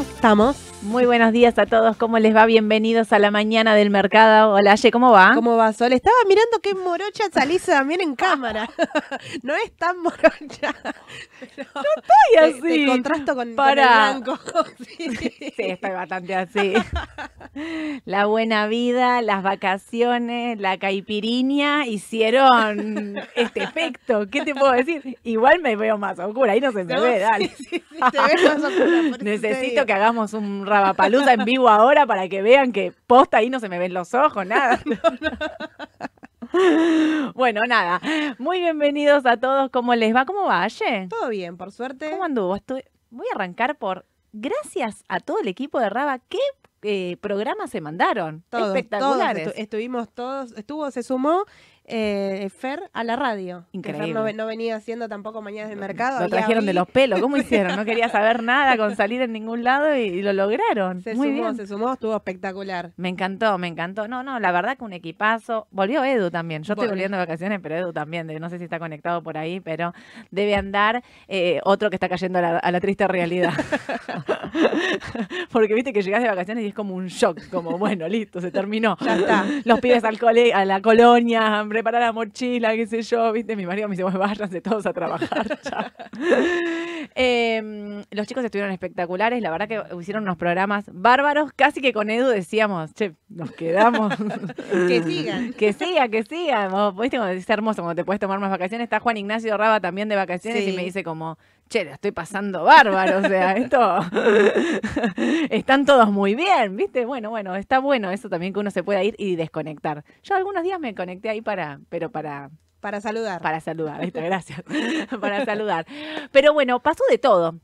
¿Estamos? Muy buenos días a todos, ¿cómo les va? Bienvenidos a la mañana del mercado. Hola, Aye, ¿cómo va? ¿Cómo va, Sol? Estaba mirando qué morocha salís también en cámara. No es tan morocha. No estoy así. Te contrasto con el blanco. Sí, estoy bastante así. La buena vida, las vacaciones, la caipirinha hicieron este efecto. ¿Qué te puedo decir? Igual me veo más oscura, ahí no se me ve, dale. Sí, te ves más oscura. Necesito que hagamos un Rabapaluza en vivo ahora para que vean que posta ahí no se me ven los ojos, nada. No. Bueno, nada. Muy bienvenidos a todos. ¿Cómo les va? ¿Cómo va, Aye? Todo bien, por suerte. ¿Cómo anduvo? Voy a arrancar por gracias a todo el equipo de Rava. ¿Qué programas se mandaron? Todos, espectaculares. Todos estuvimos todos. Se sumó Fer a la radio. Increíble. Fer no venía haciendo tampoco Mañanas del Mercado. Lo trajeron de los pelos. ¿Cómo hicieron? No quería saber nada con salir en ningún lado y lo lograron. Se sumó, estuvo espectacular. Me encantó. No, la verdad que un equipazo. Volvió Edu también. Yo estoy volviendo de vacaciones, pero Edu también. No sé si está conectado por ahí, pero debe andar. Otro que está cayendo a la triste realidad. Porque viste que llegás de vacaciones y es como un shock. Como, bueno, listo, se terminó. Ya está. Los pibes a la colonia, hambre. Preparar la mochila, qué sé yo, viste, mi marido me dice, bueno, váyanse todos a trabajar. Los chicos estuvieron espectaculares, la verdad que hicieron unos programas bárbaros, casi que con Edu decíamos, che, nos quedamos. Que sigan. Viste, es hermoso cuando te puedes tomar más vacaciones. Está Juan Ignacio Rava también de vacaciones y me dice como, che, la estoy pasando bárbaro, o sea, esto, están todos muy bien, viste, bueno, está bueno eso también que uno se pueda ir y desconectar. Yo algunos días me conecté ahí para saludar. Para saludar, ahí está, gracias. Para saludar. Pero bueno, pasó de todo.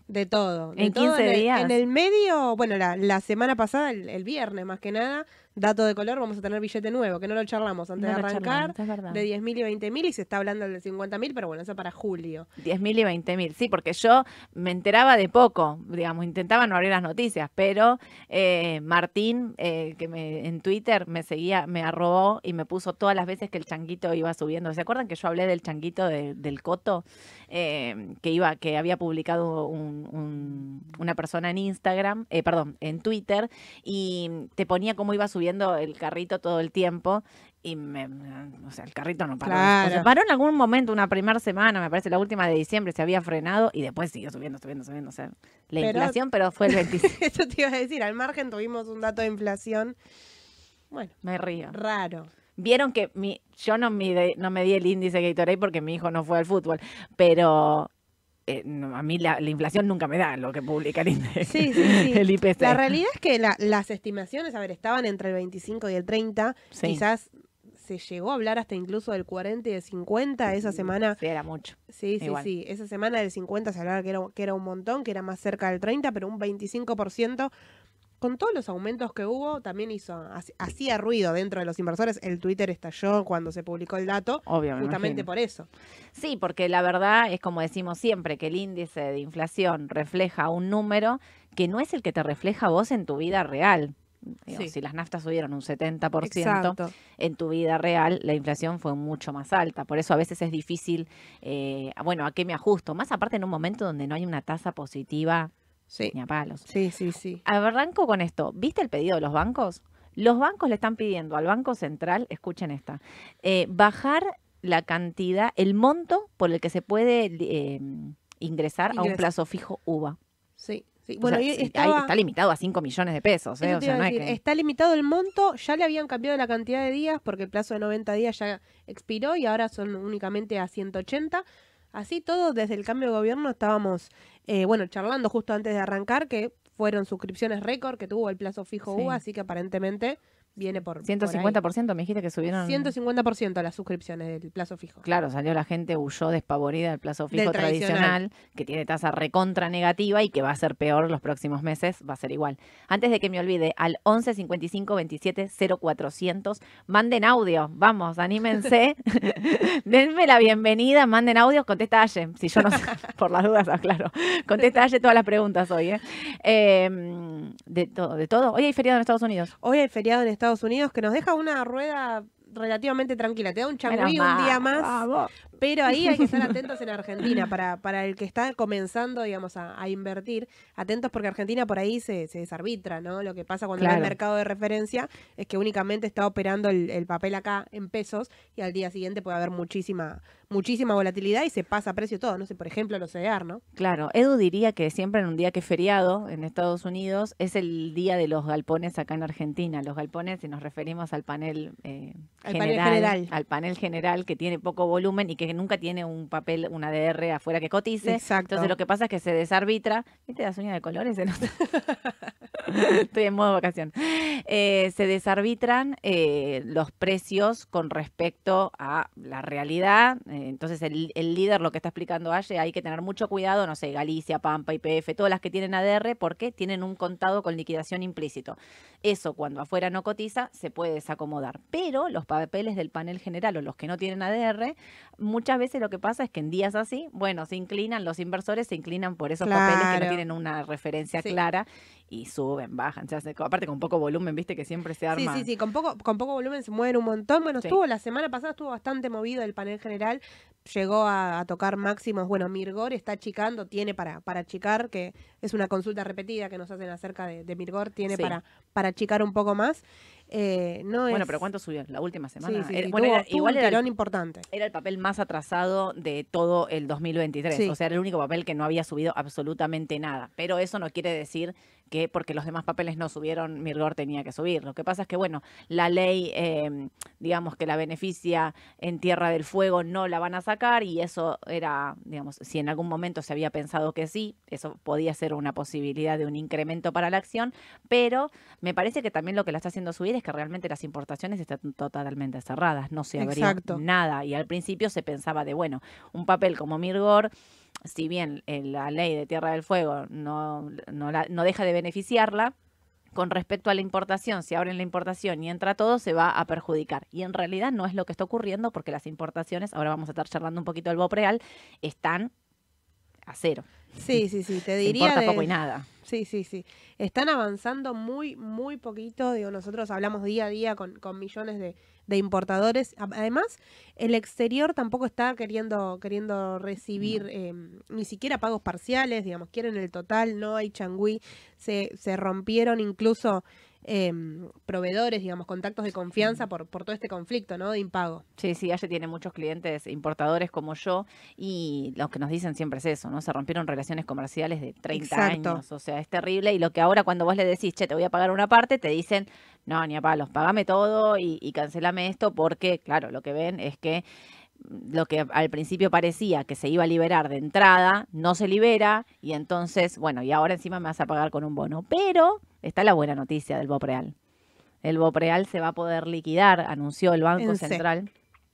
En 15 días. En el medio, bueno, la semana pasada, el viernes más que nada, dato de color, vamos a tener billete nuevo, que no lo charlamos antes de arrancar, de 10.000 y 20.000 y se está hablando del 50.000, pero bueno, eso para julio. 10.000 y 20.000, sí, porque yo me enteraba de poco, digamos, intentaba no abrir las noticias, pero Martín, que en Twitter me seguía, me arrobó y me puso todas las veces que el changuito iba subiendo. ¿Se acuerdan que yo hablé del changuito del Coto? Que había publicado una persona en Instagram, perdón, en Twitter, y te ponía cómo iba subiendo el carrito todo el tiempo y el carrito no paró. Claro. O sea, paró en algún momento, una primera semana, me parece la última de diciembre, se había frenado y después siguió subiendo. O sea, inflación, pero fue el 26. Eso te iba a decir, al margen tuvimos un dato de inflación. Bueno, me río. Raro. Vieron que yo no me di el índice Gatorade porque mi hijo no fue al fútbol, pero... a mí la inflación nunca me da lo que publica el INDEC, el IPC. La realidad es que las estimaciones, estaban entre el 25 y el 30, quizás se llegó a hablar hasta incluso del 40 y del 50 esa semana. Sí, era mucho. Sí. Esa semana del 50 se hablaba que era un montón, que era más cerca del 30, pero un 25%. Con todos los aumentos que hubo, también hacía ruido dentro de los inversores. El Twitter estalló cuando se publicó el dato, justamente por eso. Sí, porque la verdad es como decimos siempre, que el índice de inflación refleja un número que no es el que te refleja vos en tu vida real. Digamos, si las naftas subieron un 70%, exacto, en tu vida real la inflación fue mucho más alta. Por eso a veces es difícil, ¿a qué me ajusto? Más aparte en un momento donde no hay una tasa positiva. Sí. Ni a palos. Sí. Arranco con esto. ¿Viste el pedido de los bancos? Los bancos le están pidiendo al Banco Central, escuchen esta, bajar la cantidad, el monto por el que se puede ingresar a un plazo fijo UVA. Sí. Bueno, o sea, está limitado a 5 millones de pesos. O sea, no hay que... Está limitado el monto, ya le habían cambiado la cantidad de días porque el plazo de 90 días ya expiró y ahora son únicamente a 180. Así todo, desde el cambio de gobierno estábamos, charlando justo antes de arrancar, que fueron suscripciones récord que tuvo el plazo fijo UVA, así que aparentemente viene por 150%, por me dijiste que subieron... 150% las suscripciones del plazo fijo. Claro, salió la gente, huyó despavorida del plazo fijo tradicional, que tiene tasa recontra negativa y que va a ser peor los próximos meses, va a ser igual. Antes de que me olvide, al 11 55 27 0400, manden audio, vamos, anímense. Denme la bienvenida, manden audios, contesta Aye. Si yo no sé, por las dudas, aclaro. Contesta Aye todas las preguntas hoy. De todo. Hoy hay feriado en Estados Unidos. Hoy hay feriado en Estados Unidos que nos deja una rueda relativamente tranquila. Te da un changüí un día más. Vamos. Pero ahí hay que estar atentos en Argentina, para el que está comenzando, digamos, a invertir, atentos porque Argentina por ahí se desarbitra, ¿no? Lo que pasa cuando claro. el mercado de referencia es que únicamente está operando el papel acá en pesos y al día siguiente puede haber muchísima volatilidad y se pasa a precio todo, no sé, por ejemplo, los CEDEAR, ¿no? Claro, Edu diría que siempre en un día que es feriado en Estados Unidos es el día de los galpones acá en Argentina. Los galpones, si nos referimos al panel, al panel general que tiene poco volumen y que nunca tiene un papel, una DR afuera que cotice. Exacto. Entonces lo que pasa es que se desarbitra. ¿Viste las uñas de colores? Se nota. Estoy en modo vacación. Se desarbitran los precios con respecto a la realidad. Entonces el líder, lo que está explicando Aye, hay que tener mucho cuidado, no sé, Galicia, Pampa, YPF, todas las que tienen ADR, porque tienen un contado con liquidación implícito. Eso, cuando afuera no cotiza, se puede desacomodar. Pero los papeles del panel general o los que no tienen ADR, muchas veces lo que pasa es que en días así, bueno, se inclinan, los inversores se inclinan por esos claro. papeles que no tienen una referencia sí. clara y suben, bajan. Se hace, aparte con poco volumen, viste que siempre se arma. Sí, con poco volumen se mueven un montón. Bueno, sí. La semana pasada estuvo bastante movido el panel general. Llegó a tocar máximos. Bueno, Mirgor está achicando, tiene para achicar, que es una consulta repetida que nos hacen acerca de Mirgor, tiene sí. para achicar un poco más. No bueno, es... pero ¿cuánto subió la última semana? Sí, sí, sí. Bueno, igual era importante. Era el papel más atrasado de todo el 2023. Sí. O sea, era el único papel que no había subido absolutamente nada. Pero eso no quiere decir que porque los demás papeles no subieron, Mirgor tenía que subir. Lo que pasa es que, bueno, la ley, digamos, que la beneficia en Tierra del Fuego no la van a sacar y eso era, digamos, si en algún momento se había pensado que sí, eso podía ser una posibilidad de un incremento para la acción, pero me parece que también lo que la está haciendo subir es que realmente las importaciones están totalmente cerradas, no se abrió Exacto. nada y al principio se pensaba de, bueno, un papel como Mirgor, si bien la ley de Tierra del Fuego no deja de beneficiarla, con respecto a la importación, si abren la importación y entra todo, se va a perjudicar. Y en realidad no es lo que está ocurriendo porque las importaciones, ahora vamos a estar charlando un poquito del BOPREAL, están a cero. Sí, sí, sí, te diría. Importa poco y nada. Sí, sí, sí. Están avanzando muy, muy poquito. Digo, nosotros hablamos día a día con millones de importadores. Además, el exterior tampoco está queriendo recibir ni siquiera pagos parciales, digamos, quieren el total, no hay changüí. Se rompieron incluso proveedores, digamos, contactos de confianza por todo este conflicto, ¿no? De impago. Sí, sí, Aye tiene muchos clientes importadores como yo y lo que nos dicen siempre es eso, ¿no? Se rompieron relaciones comerciales de 30 Exacto. años, o sea, es terrible y lo que ahora cuando vos le decís, che, te voy a pagar una parte, te dicen, no, ni a palos, pagame todo y cancelame esto porque, claro, lo que ven es que lo que al principio parecía que se iba a liberar de entrada, no se libera y entonces, bueno, y ahora encima me vas a pagar con un bono. Pero está la buena noticia del BOPREAL. El BOPREAL se va a poder liquidar, anunció el Banco Central.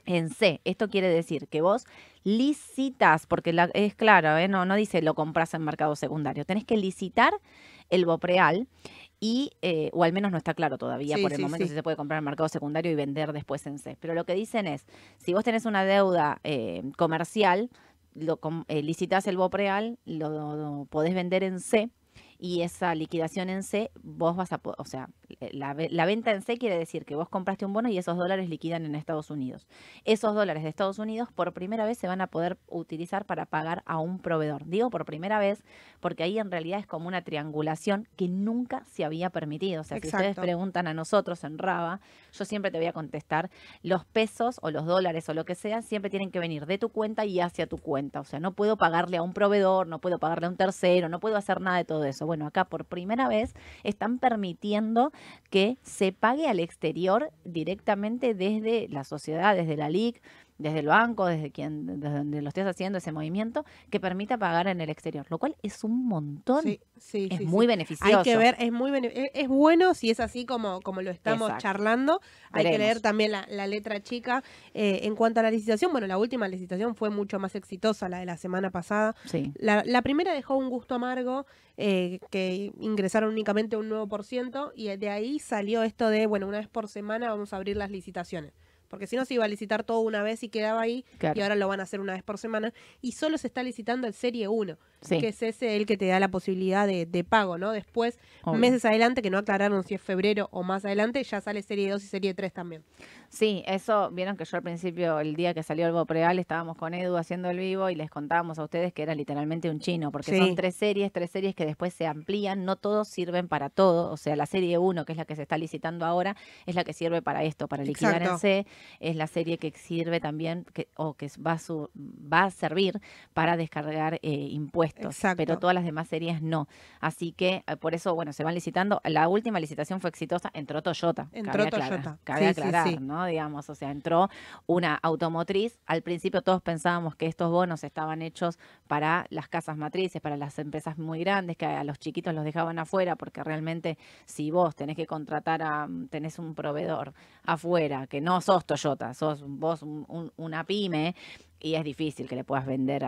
En C. Esto quiere decir que vos licitas, porque es claro, ¿eh? No dice lo compras en mercado secundario. Tenés que licitar el BOPREAL. Y, o al menos no está claro todavía sí, por el sí, momento sí. si se puede comprar en mercado secundario y vender después en CER. Pero lo que dicen es, si vos tenés una deuda comercial, licitás el BOPREAL, lo podés vender en C y esa liquidación en C, vos vas a... O sea, la venta en C quiere decir que vos compraste un bono y esos dólares liquidan en Estados Unidos. Esos dólares de Estados Unidos por primera vez se van a poder utilizar para pagar a un proveedor. Digo por primera vez porque ahí en realidad es como una triangulación que nunca se había permitido. O sea, Exacto. si ustedes preguntan a nosotros en Rava, yo siempre te voy a contestar, los pesos o los dólares o lo que sea siempre tienen que venir de tu cuenta y hacia tu cuenta. O sea, no puedo pagarle a un proveedor, no puedo pagarle a un tercero, no puedo hacer nada de todo eso. Bueno, acá por primera vez están permitiendo que se pague al exterior directamente desde la sociedad, desde la LIC, desde el banco, desde donde lo estés haciendo ese movimiento, que permita pagar en el exterior, lo cual es un montón. Sí, sí, es sí, muy sí. beneficioso. Hay que ver, es bueno si es así como lo estamos Exacto. charlando. Veremos. Hay que leer también la letra chica. En cuanto a la licitación, bueno, la última licitación fue mucho más exitosa, la de la semana pasada. Sí. La primera dejó un gusto amargo, que ingresaron únicamente un 9%, y de ahí salió esto de, bueno, una vez por semana vamos a abrir las licitaciones. Porque si no se iba a licitar todo una vez y quedaba ahí, claro. Y ahora lo van a hacer una vez por semana. Y solo se está licitando el Serie 1, sí. Que es ese el que te da la posibilidad de pago, ¿no? Después, obvio. Meses adelante, que no aclararon si es febrero o más adelante, ya sale Serie 2 y Serie 3 también. Sí, eso, vieron que yo al principio, el día que salió el BOPREAL, estábamos con Edu haciendo el vivo y les contábamos a ustedes que era literalmente un chino, porque sí. Son tres series que después se amplían, no todos sirven para todo, o sea, la Serie 1, que es la que se está licitando ahora, es la que sirve para esto, para liquidar exacto. En C, es la serie que sirve también, que va a servir para descargar impuestos, exacto. Pero todas las demás series no. Así que, por eso, bueno, se van licitando, la última licitación fue exitosa, entró Toyota, cabe aclarar, ¿no? Digamos, o sea, entró una automotriz. Al principio todos pensábamos que estos bonos estaban hechos para las casas matrices, para las empresas muy grandes, que a los chiquitos los dejaban afuera, porque realmente si vos tenés que contratar tenés un proveedor afuera, que no sos Toyota, sos vos una pyme, y es difícil que le puedas vender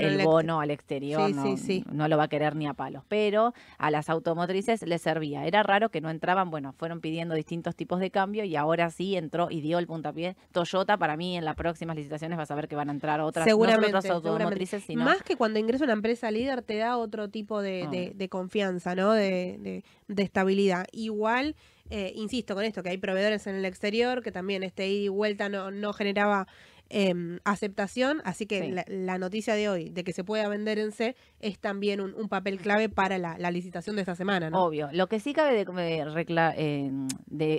el bono al exterior, sí, no lo va a querer ni a palos. Pero a las automotrices les servía. Era raro que no entraban, bueno, fueron pidiendo distintos tipos de cambio y ahora sí entró y dio el puntapié Toyota. Para mí en las próximas licitaciones vas a ver que van a entrar otras, seguramente, no otras automotrices. Sino... Más que cuando ingresa una empresa líder te da otro tipo de confianza, ¿no? De estabilidad. Igual... insisto con esto, que hay proveedores en el exterior, que también este ida y vuelta no generaba aceptación, así que sí. la noticia de hoy, de que se pueda vender en C, es también un papel clave para la licitación de esta semana, ¿no? Obvio. Lo que sí cabe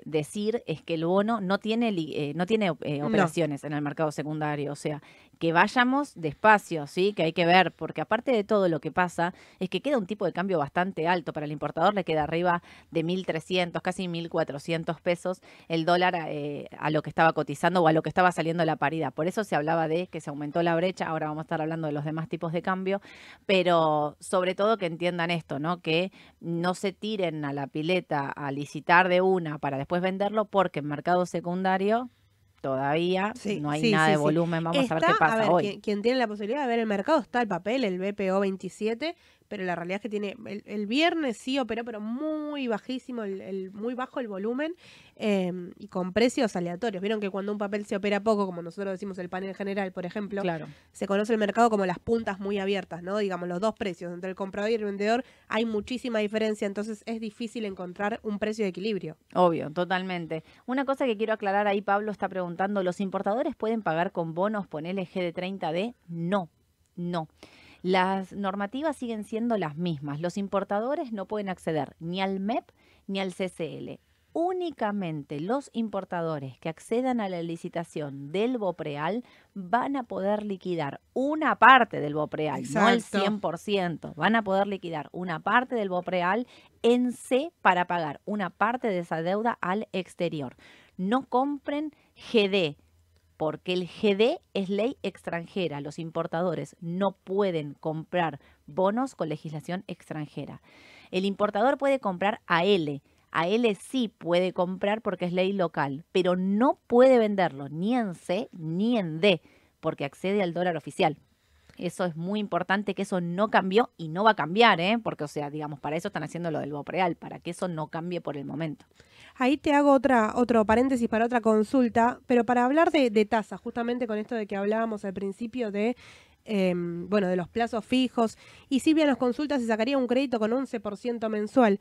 decir es que el bono no tiene operaciones en el mercado secundario, o sea... Que vayamos despacio, ¿sí? Que hay que ver, porque aparte de todo lo que pasa es que queda un tipo de cambio bastante alto. Para el importador le queda arriba de 1.300, casi 1.400 pesos el dólar a lo que estaba cotizando o a lo que estaba saliendo la paridad. Por eso se hablaba de que se aumentó la brecha. Ahora vamos a estar hablando de los demás tipos de cambio, pero sobre todo que entiendan esto, ¿no? Que no se tiren a la pileta a licitar de una para después venderlo, porque en mercado secundario... Todavía sí, no hay nada de volumen. Vamos a ver qué pasa hoy. Quien tiene la posibilidad de ver el mercado, está el papel, el BPO 27, pero la realidad es que tiene el viernes sí operó, pero muy bajísimo, muy bajo el volumen y con precios aleatorios. Vieron que cuando un papel se opera poco, como nosotros decimos el panel general, por ejemplo, claro. Se conoce el mercado como las puntas muy abiertas, ¿no? Digamos, los dos precios, entre el comprador y el vendedor hay muchísima diferencia, entonces es difícil encontrar un precio de equilibrio. Obvio, totalmente. Una cosa que quiero aclarar ahí, Pablo está preguntando, ¿los importadores pueden pagar con bonos, ponele G de 30D? No, no. Las normativas siguen siendo las mismas. Los importadores no pueden acceder ni al MEP ni al CCL. Únicamente los importadores que accedan a la licitación del BOPREAL van a poder liquidar una parte del BOPREAL, exacto. No el 100%. Van a poder liquidar una parte del BOPREAL en C para pagar una parte de esa deuda al exterior. No compren GD. Porque el GD es ley extranjera. Los importadores no pueden comprar bonos con legislación extranjera. El importador puede comprar AL. AL sí puede comprar porque es ley local, pero no puede venderlo ni en C ni en D porque accede al dólar oficial. Eso es muy importante, que eso no cambió y no va a cambiar, ¿eh? Porque, o sea, digamos, para eso están haciendo lo del BOPREAL, para que eso no cambie por el momento. Ahí te hago otro paréntesis para otra consulta, pero para hablar de tasa, justamente con esto de que hablábamos al principio de... bueno, de los plazos fijos. Y Silvia nos consulta si sacaría un crédito con 11% mensual.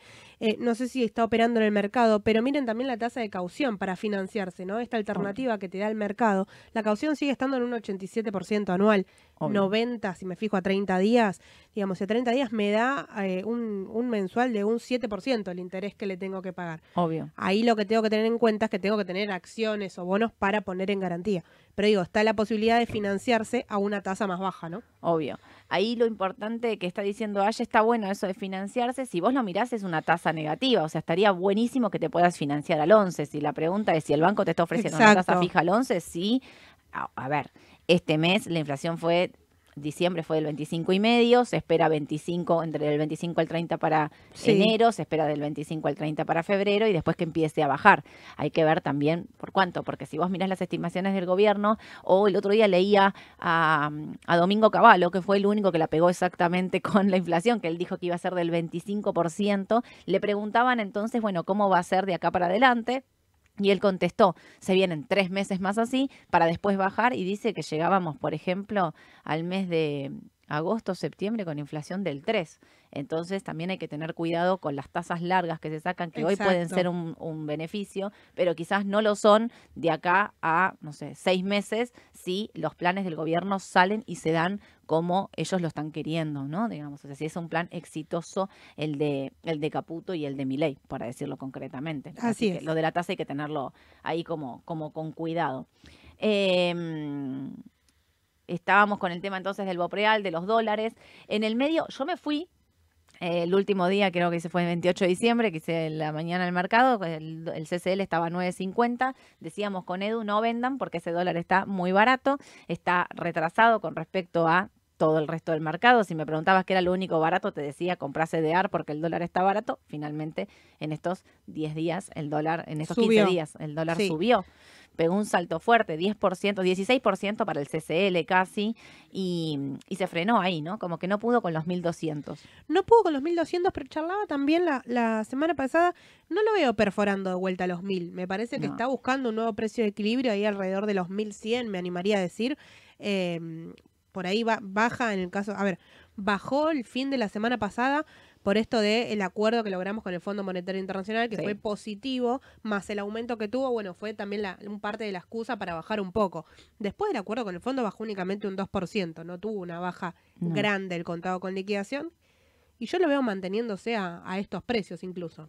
No sé si está operando en el mercado, pero miren también la tasa de caución para financiarse, ¿no? Esta alternativa que te da el mercado. La caución sigue estando en un 87% anual. Obvio. 90, si me fijo a 30 días. Digamos, a 30 días me da un mensual de un 7% el interés que le tengo que pagar. Obvio. Ahí lo que tengo que tener en cuenta es que tengo que tener acciones o bonos para poner en garantía. Pero digo, está la posibilidad de financiarse a una tasa más baja, ¿no? Obvio. Ahí lo importante que está diciendo Aye, está bueno eso de financiarse. Si vos lo mirás, es una tasa negativa. O sea, estaría buenísimo que te puedas financiar al 11. Si la pregunta es si el banco te está ofreciendo exacto. Una tasa fija al 11, sí. A ver, este mes la inflación fue... Diciembre fue del 25,5, se espera 25, entre el 25 al 30 para enero, se espera del 25 al 30 para febrero y después que empiece a bajar. Hay que ver también por cuánto, porque si vos mirás las estimaciones del gobierno, o el otro día leía a Domingo Cavallo, que fue el único que la pegó exactamente con la inflación, que él dijo que iba a ser del 25%, le preguntaban entonces, bueno, ¿cómo va a ser de acá para adelante? Y él contestó, se vienen 3 meses más así para después bajar, y dice que llegábamos, por ejemplo, al mes de agosto, septiembre con inflación del 3. Entonces también hay que tener cuidado con las tasas largas que se sacan, que exacto, hoy pueden ser un beneficio, pero quizás no lo son de acá a, no sé, 6 meses si los planes del gobierno salen y se dan como ellos lo están queriendo, ¿no? Digamos, o sea, si es un plan exitoso el de Caputo y el de Milei, para decirlo concretamente. Así es. Que lo de la tasa hay que tenerlo ahí como con cuidado. Estábamos con el tema entonces del BOPREAL, de los dólares. En el medio, yo me fui el último día, creo que se fue el 28 de diciembre, que hice la mañana del mercado, el CCL estaba a 9.50. Decíamos con Edu, no vendan porque ese dólar está muy barato, está retrasado con respecto a todo el resto del mercado. Si me preguntabas qué era lo único barato, te decía comprar CEDEAR porque el dólar está barato. Finalmente, en estos 10 días, el dólar, en estos subió. 15 días, el dólar sí subió. Pegó un salto fuerte, 10%, 16% para el CCL casi, y se frenó ahí, ¿no? Como que no pudo con los 1.200. No pudo con los 1.200, pero charlaba también la semana pasada. No lo veo perforando de vuelta a los 1.000. Me parece que está buscando un nuevo precio de equilibrio ahí alrededor de los 1.100, me animaría a decir. Por ahí baja en el caso, a ver, bajó el fin de la semana pasada por esto del acuerdo que logramos con el Fondo Monetario Internacional, que sí fue positivo, más el aumento que tuvo, bueno, fue también parte de la excusa para bajar un poco. Después del acuerdo con el fondo bajó únicamente un 2%, no tuvo una baja grande el contado con liquidación, y yo lo veo manteniéndose a estos precios incluso.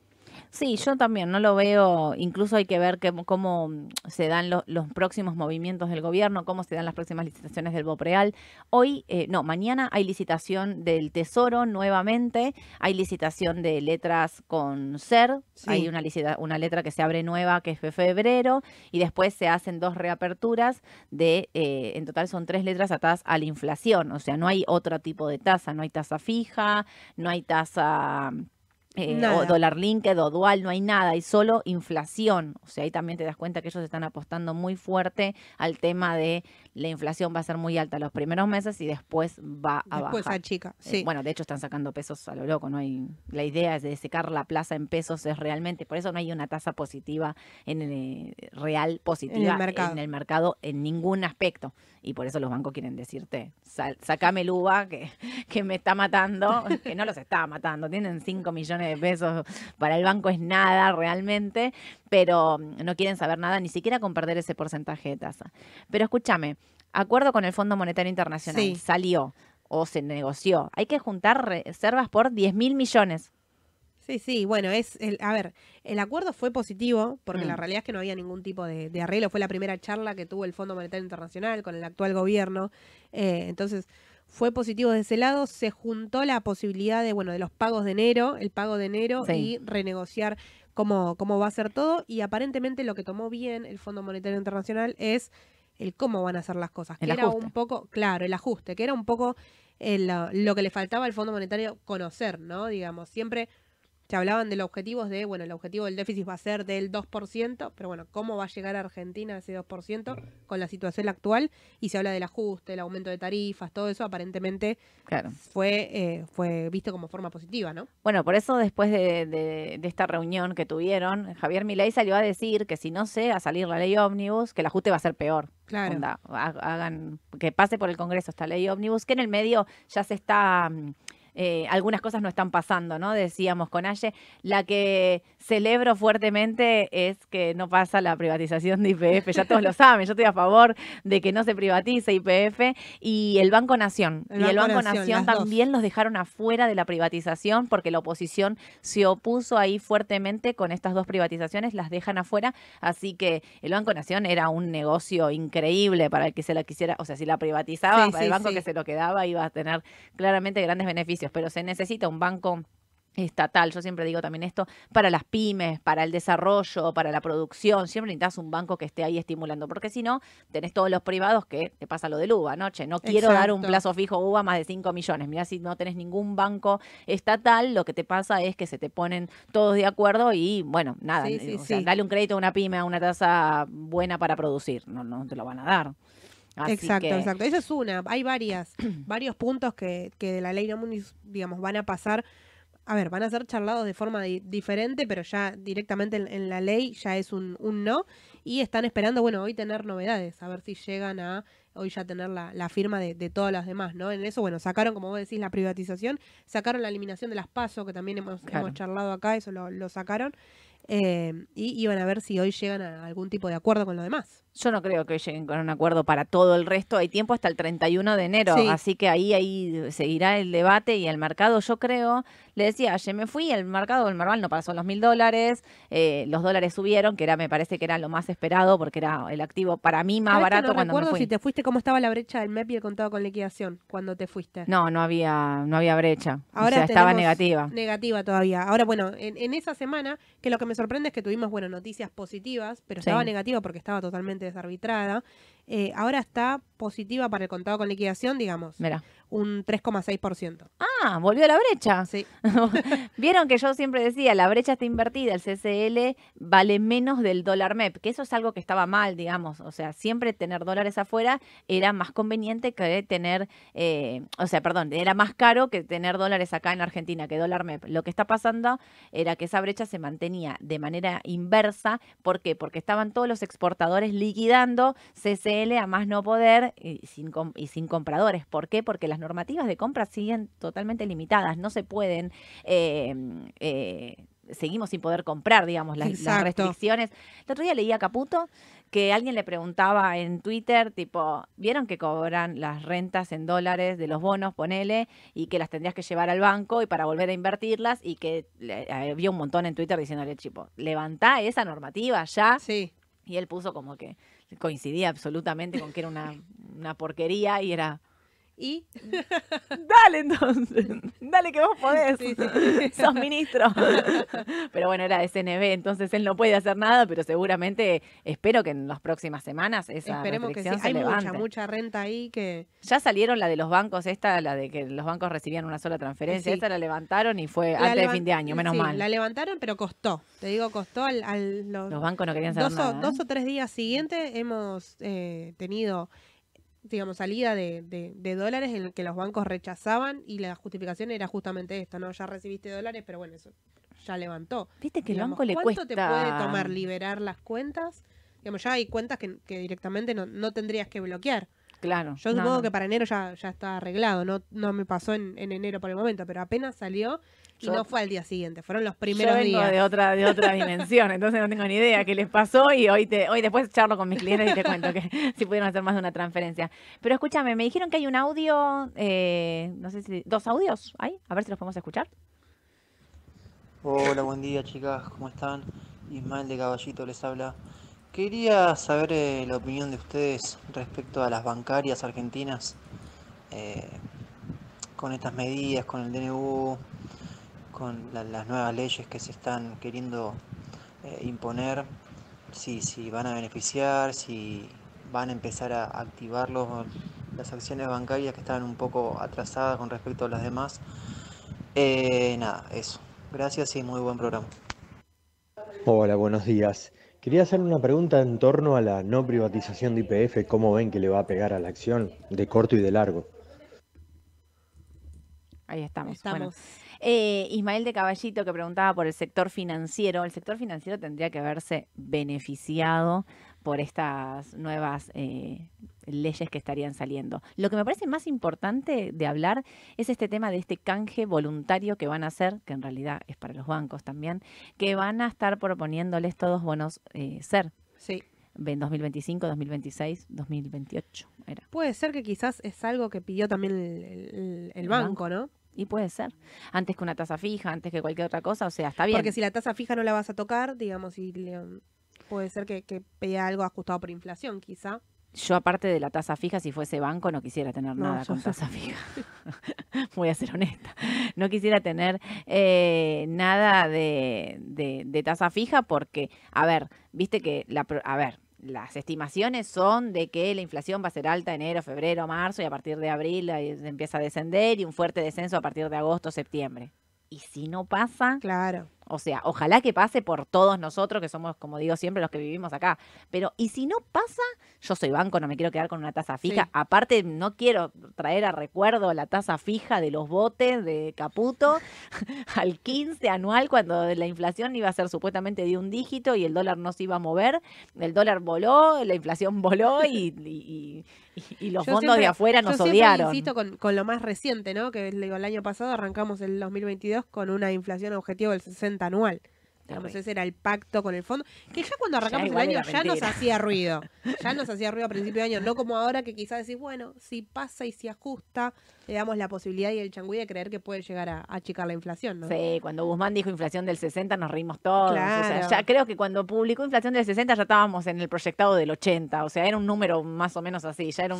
Sí, yo también no lo veo, incluso hay que ver cómo se dan los próximos movimientos del gobierno, cómo se dan las próximas licitaciones del BOPREAL. Hoy, mañana hay licitación del Tesoro nuevamente, hay licitación de letras con CER, sí, hay una letra que se abre nueva que es de febrero, y después se hacen 2 reaperturas de, en total son 3 letras atadas a la inflación, o sea, no hay otro tipo de tasa, no hay tasa fija, no hay tasa... o dólar linked o dual, no hay nada, hay solo inflación. O sea, ahí también te das cuenta que ellos están apostando muy fuerte al tema de la inflación va a ser muy alta los primeros meses y después va a bajar. Después achica, sí. Bueno, de hecho están sacando pesos a lo loco, no hay, la idea es de secar la plaza en pesos, es realmente, por eso no hay una tasa positiva real positiva en el mercado en ningún aspecto. Y por eso los bancos quieren decirte, sacame el UVA que me está matando, que no los está matando, tienen 5 millones de pesos, para el banco es nada realmente, pero no quieren saber nada, ni siquiera con perder ese porcentaje de tasa. Pero escúchame, acuerdo con el Fondo Monetario Internacional, sí, salió o se negoció, hay que juntar reservas por 10.000 millones. Sí, sí, bueno, a ver, el acuerdo fue positivo, porque la realidad es que no había ningún tipo de arreglo, fue la primera charla que tuvo el Fondo Monetario Internacional con el actual gobierno, entonces... Fue positivo de ese lado, se juntó la posibilidad de, bueno, de los pagos de enero, el pago de enero, sí, y renegociar cómo va a ser todo. Y aparentemente lo que tomó bien el Fondo Monetario Internacional es el cómo van a ser las cosas. Que era un poco, claro, el ajuste, que era un poco lo que le faltaba al Fondo Monetario conocer, ¿no? Digamos, siempre se hablaban de los objetivos de, bueno, el objetivo del déficit va a ser del 2%, pero bueno, ¿cómo va a llegar a Argentina ese 2% con la situación actual? Y se habla del ajuste, el aumento de tarifas, todo eso aparentemente fue visto como forma positiva, ¿no? Bueno, por eso después de esta reunión que tuvieron, Javier Milei salió a decir que si no se va a salir la ley ómnibus, que el ajuste va a ser peor. Claro. Onda, hagan que pase por el Congreso esta ley ómnibus, que en el medio ya se está... algunas cosas no están pasando, ¿no? Decíamos con Aye, la que celebro fuertemente es que no pasa la privatización de YPF, ya todos lo saben, yo estoy a favor de que no se privatice YPF y el Banco Nación. El Banco Nación también los dejaron afuera de la privatización porque la oposición se opuso ahí fuertemente con estas 2 privatizaciones, las dejan afuera, así que el Banco Nación era un negocio increíble para el que se la quisiera, o sea, si la privatizaba, para el banco que se lo quedaba iba a tener claramente grandes beneficios. Pero se necesita un banco estatal, yo siempre digo también esto, para las pymes, para el desarrollo, para la producción, siempre necesitas un banco que esté ahí estimulando, porque si no, tenés todos los privados que te pasa lo del UVA, ¿no? Che, no quiero dar un plazo fijo UVA más de 5 millones, mirá, si no tenés ningún banco estatal, lo que te pasa es que se te ponen todos de acuerdo y, bueno, nada, o sea, dale un crédito a una pyme a una tasa buena para producir, no te lo van a dar. Así exacto. Esa es una. Hay varios puntos que de la ley no digamos, van a pasar a ver, van a ser charlados de forma diferente, pero ya directamente en la ley ya es un no. Y están esperando, bueno, hoy tener novedades, a ver si llegan a hoy ya tener la firma de todas las demás, ¿no? En eso, bueno, sacaron, como vos decís, la privatización, sacaron la eliminación de las PASO, que también hemos charlado acá, eso lo sacaron. Y iban a ver si hoy llegan a algún tipo de acuerdo con lo demás. Yo no creo que hoy lleguen con un acuerdo para todo el resto. Hay tiempo hasta el 31 de enero, sí. Así que ahí seguirá el debate y el mercado, yo creo. Le decía, ayer me fui, el mercado del Merval no pasó los $1.000, los dólares subieron, que era, me parece que era lo más esperado, porque era el activo para mí más barato no cuando me fui. Si te fuiste, ¿cómo estaba la brecha del MEP y el contado con liquidación cuando te fuiste? No, no había brecha. Ahora, o sea, estaba negativa. Negativa todavía. Ahora, bueno, en esa semana, que lo que me sorprende es que tuvimos, bueno, noticias positivas, pero estaba negativa porque estaba totalmente desarbitrada. Ahora está positiva para el contado con liquidación, digamos, mira, un 3,6%. Ah, volvió a la brecha. Sí. Vieron que yo siempre decía, la brecha está invertida, el CCL vale menos del dólar MEP, que eso es algo que estaba mal, digamos. O sea, siempre tener dólares afuera era más conveniente que tener, era más caro que tener dólares acá en Argentina, que dólar MEP. Lo que está pasando era que esa brecha se mantenía de manera inversa. ¿Por qué? Porque estaban todos los exportadores liquidando CCL a más no poder y sin compradores. ¿Por qué? Porque las normativas de compra siguen totalmente limitadas. No se pueden... seguimos sin poder comprar, digamos, las restricciones. El otro día leí a Caputo que alguien le preguntaba en Twitter, tipo, ¿vieron que cobran las rentas en dólares de los bonos, ponele, y que las tendrías que llevar al banco y para volver a invertirlas? Y que había un montón en Twitter diciéndole, tipo, levantá esa normativa ya. Sí. Y él puso como que coincidía absolutamente con que era una porquería y era... ¿Y? Dale entonces, dale que vos podés, sí. Sos ministro. Pero bueno, era de CNB, entonces él no puede hacer nada, pero seguramente espero que en las próximas semanas esa restricción se levante. Hay mucha renta ahí que... Ya salieron la de los bancos, esta, la de que los bancos recibían una sola transferencia, sí. Esta la levantaron y fue antes de fin de año, menos mal. La levantaron, pero costó, te digo, costó los bancos no querían saber nada. Dos o tres días siguientes hemos tenido... digamos, salida de dólares en el que los bancos rechazaban y la justificación era justamente esta, ¿no? Ya recibiste dólares, pero bueno, eso ya levantó. Viste que digamos, el banco le cuesta... ¿Cuánto te puede tomar liberar las cuentas? Digamos, ya hay cuentas que directamente no tendrías que bloquear. Claro. Yo supongo que para enero ya está arreglado, no me pasó en enero por el momento, pero apenas salió y no fue al día siguiente, fueron los primeros días. de otra dimensión, entonces no tengo ni idea qué les pasó y hoy después charlo con mis clientes y te cuento que si pudieron hacer más de una transferencia. Pero escúchame, me dijeron que hay un audio, no sé si dos audios hay, a ver si los podemos escuchar. Hola, buen día chicas, ¿cómo están? Ismael de Caballito les habla. Quería saber la opinión de ustedes respecto a las bancarias argentinas con estas medidas, con el DNU, con las nuevas leyes que se están queriendo imponer, si van a beneficiar, si van a empezar a activar las acciones bancarias que están un poco atrasadas con respecto a las demás. Nada, eso. Gracias y muy buen programa. Hola, buenos días. Quería hacer una pregunta en torno a la no privatización de YPF. ¿Cómo ven que le va a pegar a la acción de corto y de largo? Ahí estamos. Bueno, Ismael de Caballito que preguntaba por el sector financiero. El sector financiero tendría que verse beneficiado por estas nuevas leyes que estarían saliendo. Lo que me parece más importante de hablar es este tema de este canje voluntario que van a hacer, que en realidad es para los bancos también, que van a estar proponiéndoles todos bonos CER. Sí. En 2025, 2026, 2028. Era. Puede ser que quizás es algo que pidió también el banco, ¿no? Y puede ser. Antes que una tasa fija, antes que cualquier otra cosa, o sea, está bien. Porque si la tasa fija no la vas a tocar, digamos, puede ser que pida algo ajustado por inflación, quizá. Yo, aparte de la tasa fija, si fuese banco, no quisiera tener nada con tasa fija. Voy a ser honesta. No quisiera tener nada de tasa fija porque, a ver, viste que las estimaciones son de que la inflación va a ser alta enero, febrero, marzo, y a partir de abril empieza a descender y un fuerte descenso a partir de agosto, septiembre. Y si no pasa, claro. O sea, ojalá que pase por todos nosotros, que somos, como digo siempre, los que vivimos acá. Pero, y si no pasa, yo soy banco, no me quiero quedar con una tasa fija. Sí. Aparte, no quiero traer a recuerdo la tasa fija de los botes de Caputo al 15 anual, cuando la inflación iba a ser supuestamente de un dígito y el dólar no se iba a mover. El dólar voló, la inflación voló y los fondos de afuera nos odiaron. Yo insisto con lo más reciente, ¿no? Que digo, el año pasado arrancamos el 2022 con una inflación objetivo del 60%. Anual. Digamos, ese era el pacto con el fondo, que ya cuando arrancamos el año ya nos hacía ruido. Ya nos hacía ruido a principio de año, no como ahora que quizás decís, bueno, si pasa y si ajusta, le damos la posibilidad y el changüí de creer que puede llegar a achicar la inflación, ¿no? Sí, cuando Guzmán dijo inflación del 60 nos reímos todos. Claro. O sea, ya creo que cuando publicó inflación del 60 ya estábamos en el proyectado del 80, o sea, era un número más o menos así, ya era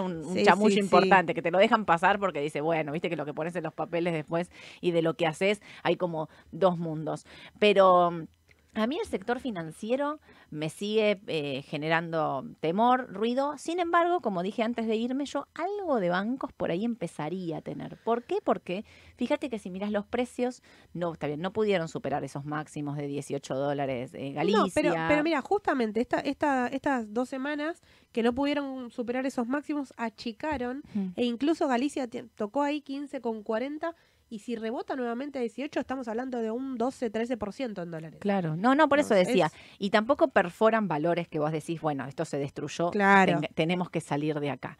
un chamullo importante, que te lo dejan pasar porque dice, bueno, viste que lo que pones en los papeles después y de lo que haces hay como dos mundos. Pero a mí el sector financiero me sigue generando temor, ruido. Sin embargo, como dije antes de irme, yo algo de bancos por ahí empezaría a tener. ¿Por qué? Porque fíjate que si mirás los precios, no, está bien, no pudieron superar esos máximos de $18 Galicia. No, pero mira, justamente estas 2 semanas que no pudieron superar esos máximos achicaron e incluso Galicia tocó ahí 15,40. Y si rebota nuevamente a 18, estamos hablando de un 12-13% en dólares. Claro, no, por eso decía. Y tampoco perforan valores que vos decís, bueno, esto se destruyó, claro, tenemos que salir de acá.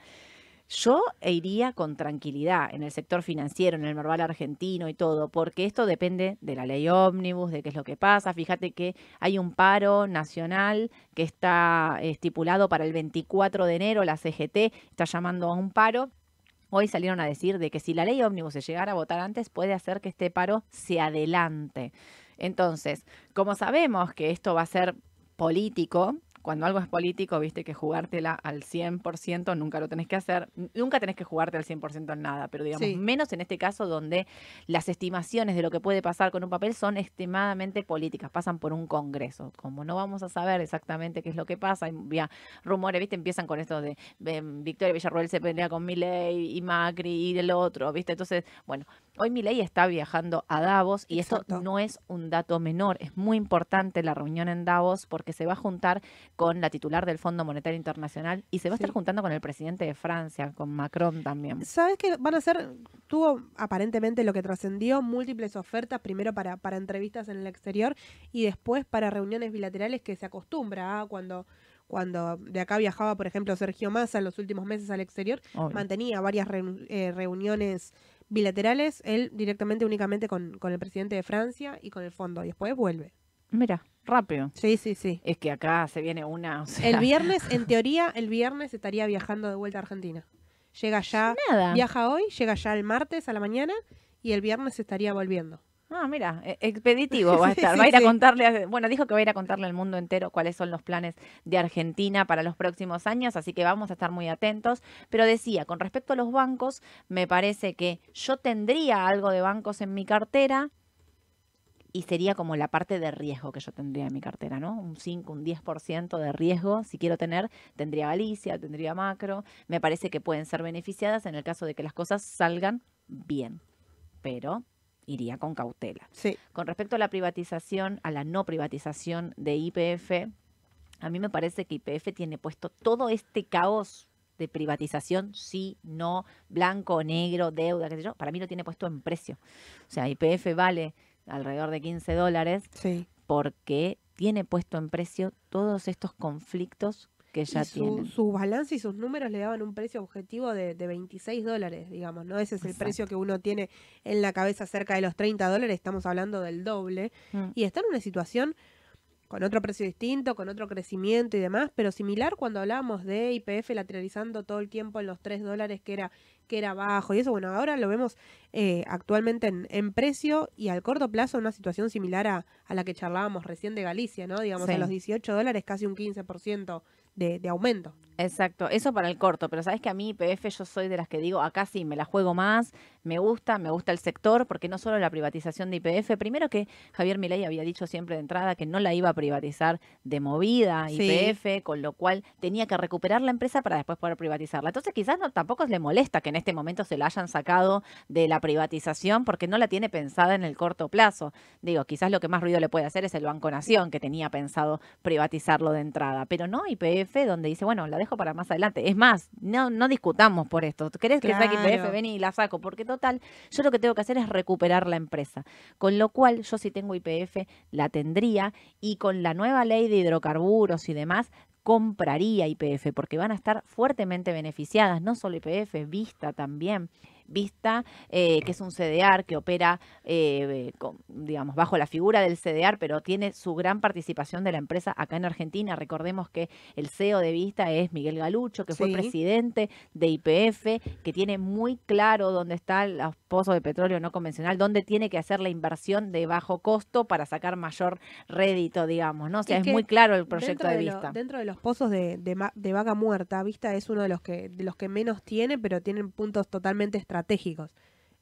Yo iría con tranquilidad en el sector financiero, en el Merval argentino y todo, porque esto depende de la ley ómnibus, de qué es lo que pasa. Fíjate que hay un paro nacional que está estipulado para el 24 de enero, la CGT está llamando a un paro. Hoy salieron a decir de que si la ley ómnibus se llegara a votar antes, puede hacer que este paro se adelante. Entonces, como sabemos que esto va a ser político, cuando algo es político, viste que jugártela al 100% nunca lo tenés que hacer, nunca tenés que jugarte al 100% en nada, pero digamos, menos en este caso donde las estimaciones de lo que puede pasar con un papel son extremadamente políticas, pasan por un congreso. Como no vamos a saber exactamente qué es lo que pasa, hay rumores, viste, empiezan con esto de Victoria Villarroel se pelea con Milei y Macri y el otro, viste, entonces, bueno, hoy Milei está viajando a Davos y esto no es un dato menor, es muy importante la reunión en Davos porque se va a juntar con la titular del Fondo Monetario Internacional y se va a estar juntando con el presidente de Francia, con Macron también. ¿Sabes qué van a hacer? Tuvo aparentemente lo que trascendió, múltiples ofertas, primero para entrevistas en el exterior y después para reuniones bilaterales que se acostumbra a cuando de acá viajaba, por ejemplo, Sergio Massa en los últimos meses al exterior, obvio, mantenía varias reuniones bilaterales, él directamente únicamente con el presidente de Francia y con el fondo, y después vuelve. Mira, rápido. Sí. Es que acá se viene una... O sea... El viernes, en teoría, el viernes estaría viajando de vuelta a Argentina. Llega ya... Nada. Viaja hoy, llega ya el martes a la mañana y el viernes estaría volviendo. Ah, mira, expeditivo va a estar. Va a ir a contarle... Bueno, dijo que va a ir a contarle al mundo entero cuáles son los planes de Argentina para los próximos años, así que vamos a estar muy atentos. Pero decía, con respecto a los bancos, me parece que yo tendría algo de bancos en mi cartera, y sería como la parte de riesgo que yo tendría en mi cartera, ¿no? Un 5, un 10% de riesgo, si quiero tener, tendría Galicia, tendría Macro. Me parece que pueden ser beneficiadas en el caso de que las cosas salgan bien, pero iría con cautela. Sí. Con respecto a la privatización, a la no privatización de YPF, a mí me parece que YPF tiene puesto todo este caos de privatización, sí, no, blanco, negro, deuda, qué sé yo. Para mí lo tiene puesto en precio. O sea, YPF vale alrededor de $15, porque tiene puesto en precio todos estos conflictos que ya tiene. Su balance y sus números le daban un precio objetivo de $26, digamos, ¿no? Ese es el precio que uno tiene en la cabeza, cerca de los $30, estamos hablando del doble. Y está en una situación con otro precio distinto, con otro crecimiento y demás, pero similar cuando hablábamos de YPF lateralizando todo el tiempo en los $3 que era bajo. Y eso, bueno, ahora lo vemos actualmente en precio y al corto plazo una situación similar a la que charlábamos recién de Galicia, ¿no? Digamos, a los $18, casi un 15% de aumento. Exacto, eso para el corto, pero sabes que a mí YPF yo soy de las que digo, acá sí, me la juego más, me gusta el sector, porque no solo la privatización de YPF, primero que Javier Milei había dicho siempre de entrada que no la iba a privatizar de movida YPF, sí, con lo cual tenía que recuperar la empresa para después poder privatizarla. Entonces quizás no, tampoco le molesta que en este momento se la hayan sacado de la privatización porque no la tiene pensada en el corto plazo. Digo, quizás lo que más ruido le puede hacer es el Banco Nación, que tenía pensado privatizarlo de entrada, pero no YPF, donde dice, bueno, la dejo para más adelante. Es más, no discutamos por esto. ¿Querés que saque YPF? Ven y la saco. Porque total, yo lo que tengo que hacer es recuperar la empresa. Con lo cual, yo si tengo YPF, la tendría. Y con la nueva ley de hidrocarburos y demás, compraría YPF. Porque van a estar fuertemente beneficiadas. No solo YPF, Vista también. Vista, que es un CEDEAR que opera, digamos, bajo la figura del CEDEAR, pero tiene su gran participación de la empresa acá en Argentina. Recordemos que el CEO de Vista es Miguel Galucho, que fue presidente de YPF, que tiene muy claro dónde está el pozo de petróleo no convencional, dónde tiene que hacer la inversión de bajo costo para sacar mayor rédito, digamos, ¿no? O sea, es muy claro el proyecto de Vista. Dentro de los pozos de vaca muerta, Vista es uno de los que menos tiene, pero tienen puntos totalmente estratégicos.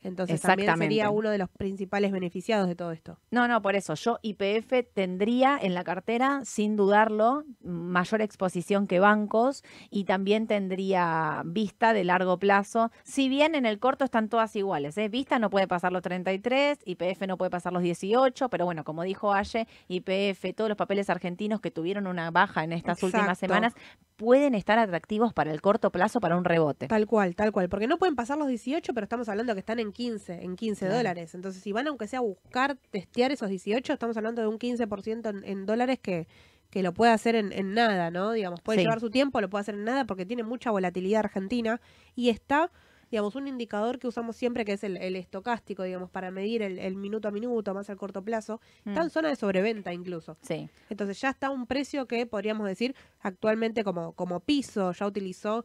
Entonces también sería uno de los principales beneficiados de todo esto. No, por eso yo YPF tendría en la cartera, sin dudarlo, mayor exposición que bancos y también tendría Vista de largo plazo. Si bien en el corto están todas iguales, ¿eh? Vista no puede pasar los 33, YPF no puede pasar los 18, pero bueno, como dijo Aye, YPF, todos los papeles argentinos que tuvieron una baja en estas últimas semanas, pueden estar atractivos para el corto plazo, para un rebote. Tal cual, porque no pueden pasar los 18, pero estamos hablando que están en 15 claro, dólares. Entonces, si van aunque sea a buscar testear esos 18, estamos hablando de un 15% en dólares que lo puede hacer en nada, ¿no? Digamos, puede llevar su tiempo, lo puede hacer en nada, porque tiene mucha volatilidad Argentina y está, digamos, un indicador que usamos siempre, que es el estocástico, digamos, para medir el minuto a minuto, más al corto plazo, está en zona de sobreventa incluso. Sí. Entonces ya está un precio que podríamos decir actualmente como piso, ya utilizó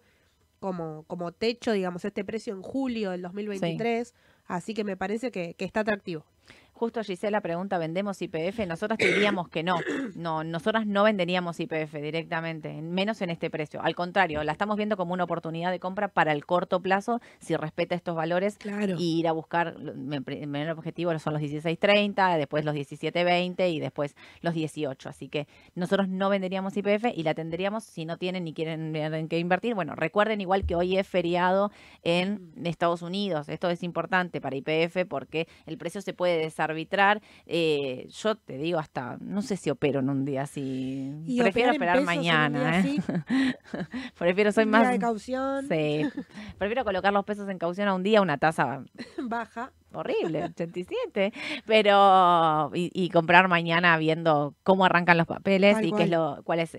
como techo, digamos, este precio en julio del 2023, así que me parece que está atractivo. Justo Gisela pregunta, ¿vendemos YPF? Nosotras te diríamos que no, nosotras no venderíamos YPF directamente, menos en este precio. Al contrario, la estamos viendo como una oportunidad de compra para el corto plazo, si respeta estos valores, y ir a buscar, el menor objetivo son los 16.30, después los 17.20 y después los 18. Así que nosotros no venderíamos YPF y la tendríamos si no tienen ni quieren en qué invertir. Bueno, recuerden igual que hoy es feriado en Estados Unidos. Esto es importante para YPF porque el precio se puede desarbitrar. Yo te digo, hasta no sé si opero en un día así. Y prefiero operar mañana. Prefiero, soy más de caución. Sí. Prefiero colocar los pesos en caución a un día, una tasa baja. Horrible, 87, pero y comprar mañana viendo cómo arrancan los papeles y qué es cuál es,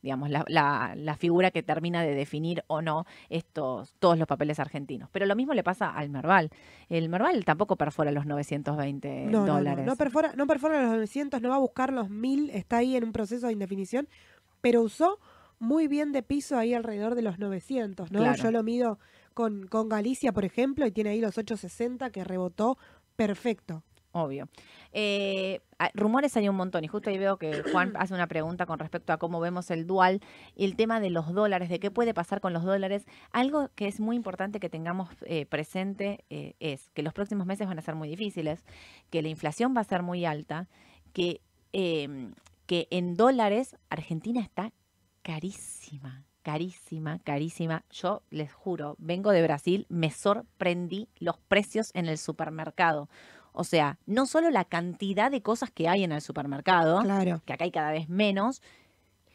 digamos, la figura que termina de definir o no todos los papeles argentinos. Pero lo mismo le pasa al Merval. El Merval tampoco perfora los 920 dólares. No perfora los 900, no va a buscar los 1000, está ahí en un proceso de indefinición, pero usó muy bien de piso ahí alrededor de los 900, ¿no? Claro. Yo lo mido con Galicia, por ejemplo, y tiene ahí los 860 que rebotó perfecto. Obvio. Rumores hay un montón y justo ahí veo que Juan hace una pregunta con respecto a cómo vemos el dual y el tema de los dólares, de qué puede pasar con los dólares. Algo que es muy importante que tengamos presente es que los próximos meses van a ser muy difíciles, que la inflación va a ser muy alta, que en dólares Argentina está carísima. Carísima, carísima. Yo les juro, vengo de Brasil, me sorprendí los precios en el supermercado. O sea, no solo la cantidad de cosas que hay en el supermercado, que acá hay cada vez menos,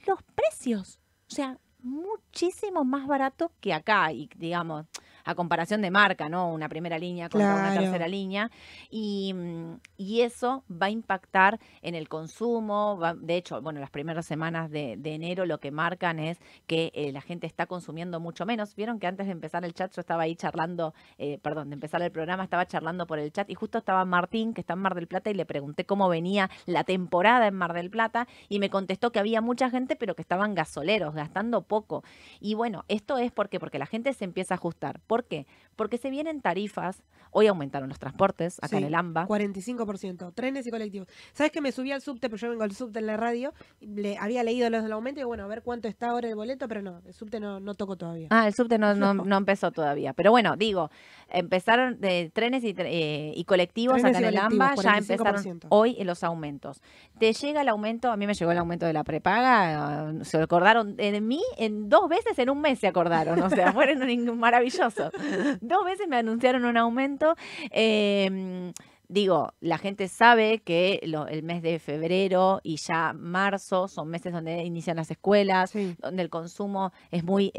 los precios. O sea, muchísimo más barato que acá. Y digamos, a comparación de marca, ¿no? Una primera línea contra una tercera línea. Y eso va a impactar en el consumo. De hecho, bueno, las primeras semanas de enero lo que marcan es que la gente está consumiendo mucho menos. Vieron que antes de empezar el chat yo estaba ahí charlando, perdón, de empezar el programa estaba charlando por el chat y justo estaba Martín, que está en Mar del Plata, y le pregunté cómo venía la temporada en Mar del Plata y me contestó que había mucha gente pero que estaban gasoleros, gastando poco. Y bueno, esto es porque la gente se empieza a ajustar. Por ¿Por qué? Porque se vienen tarifas. Hoy aumentaron los transportes, acá en el AMBA. 45%, trenes y colectivos. ¿Sabes que me subí al subte? Porque yo vengo al subte en la radio. Había leído los del aumento y bueno, a ver cuánto está ahora el boleto, pero no, el subte no tocó todavía. Ah, el subte no empezó todavía. Pero bueno, digo, empezaron de trenes y colectivos acá en el AMBA, ya empezaron hoy los aumentos. Te llega el aumento, a mí me llegó el aumento de la prepaga, se acordaron de mí en 2 veces en un mes se acordaron, o sea, fueron maravillosos. 2 veces me anunciaron un aumento. Digo, la gente sabe que el mes de febrero y ya marzo son meses donde inician las escuelas, donde el consumo es muy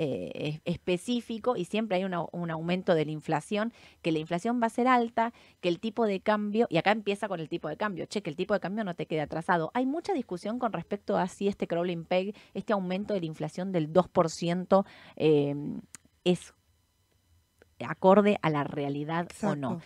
específico y siempre hay un aumento de la inflación, que la inflación va a ser alta, que el tipo de cambio, y acá empieza con el tipo de cambio, che, que el tipo de cambio no te quede atrasado. Hay mucha discusión con respecto a si este crawling peg, este aumento de la inflación del 2% es acorde a la realidad o no.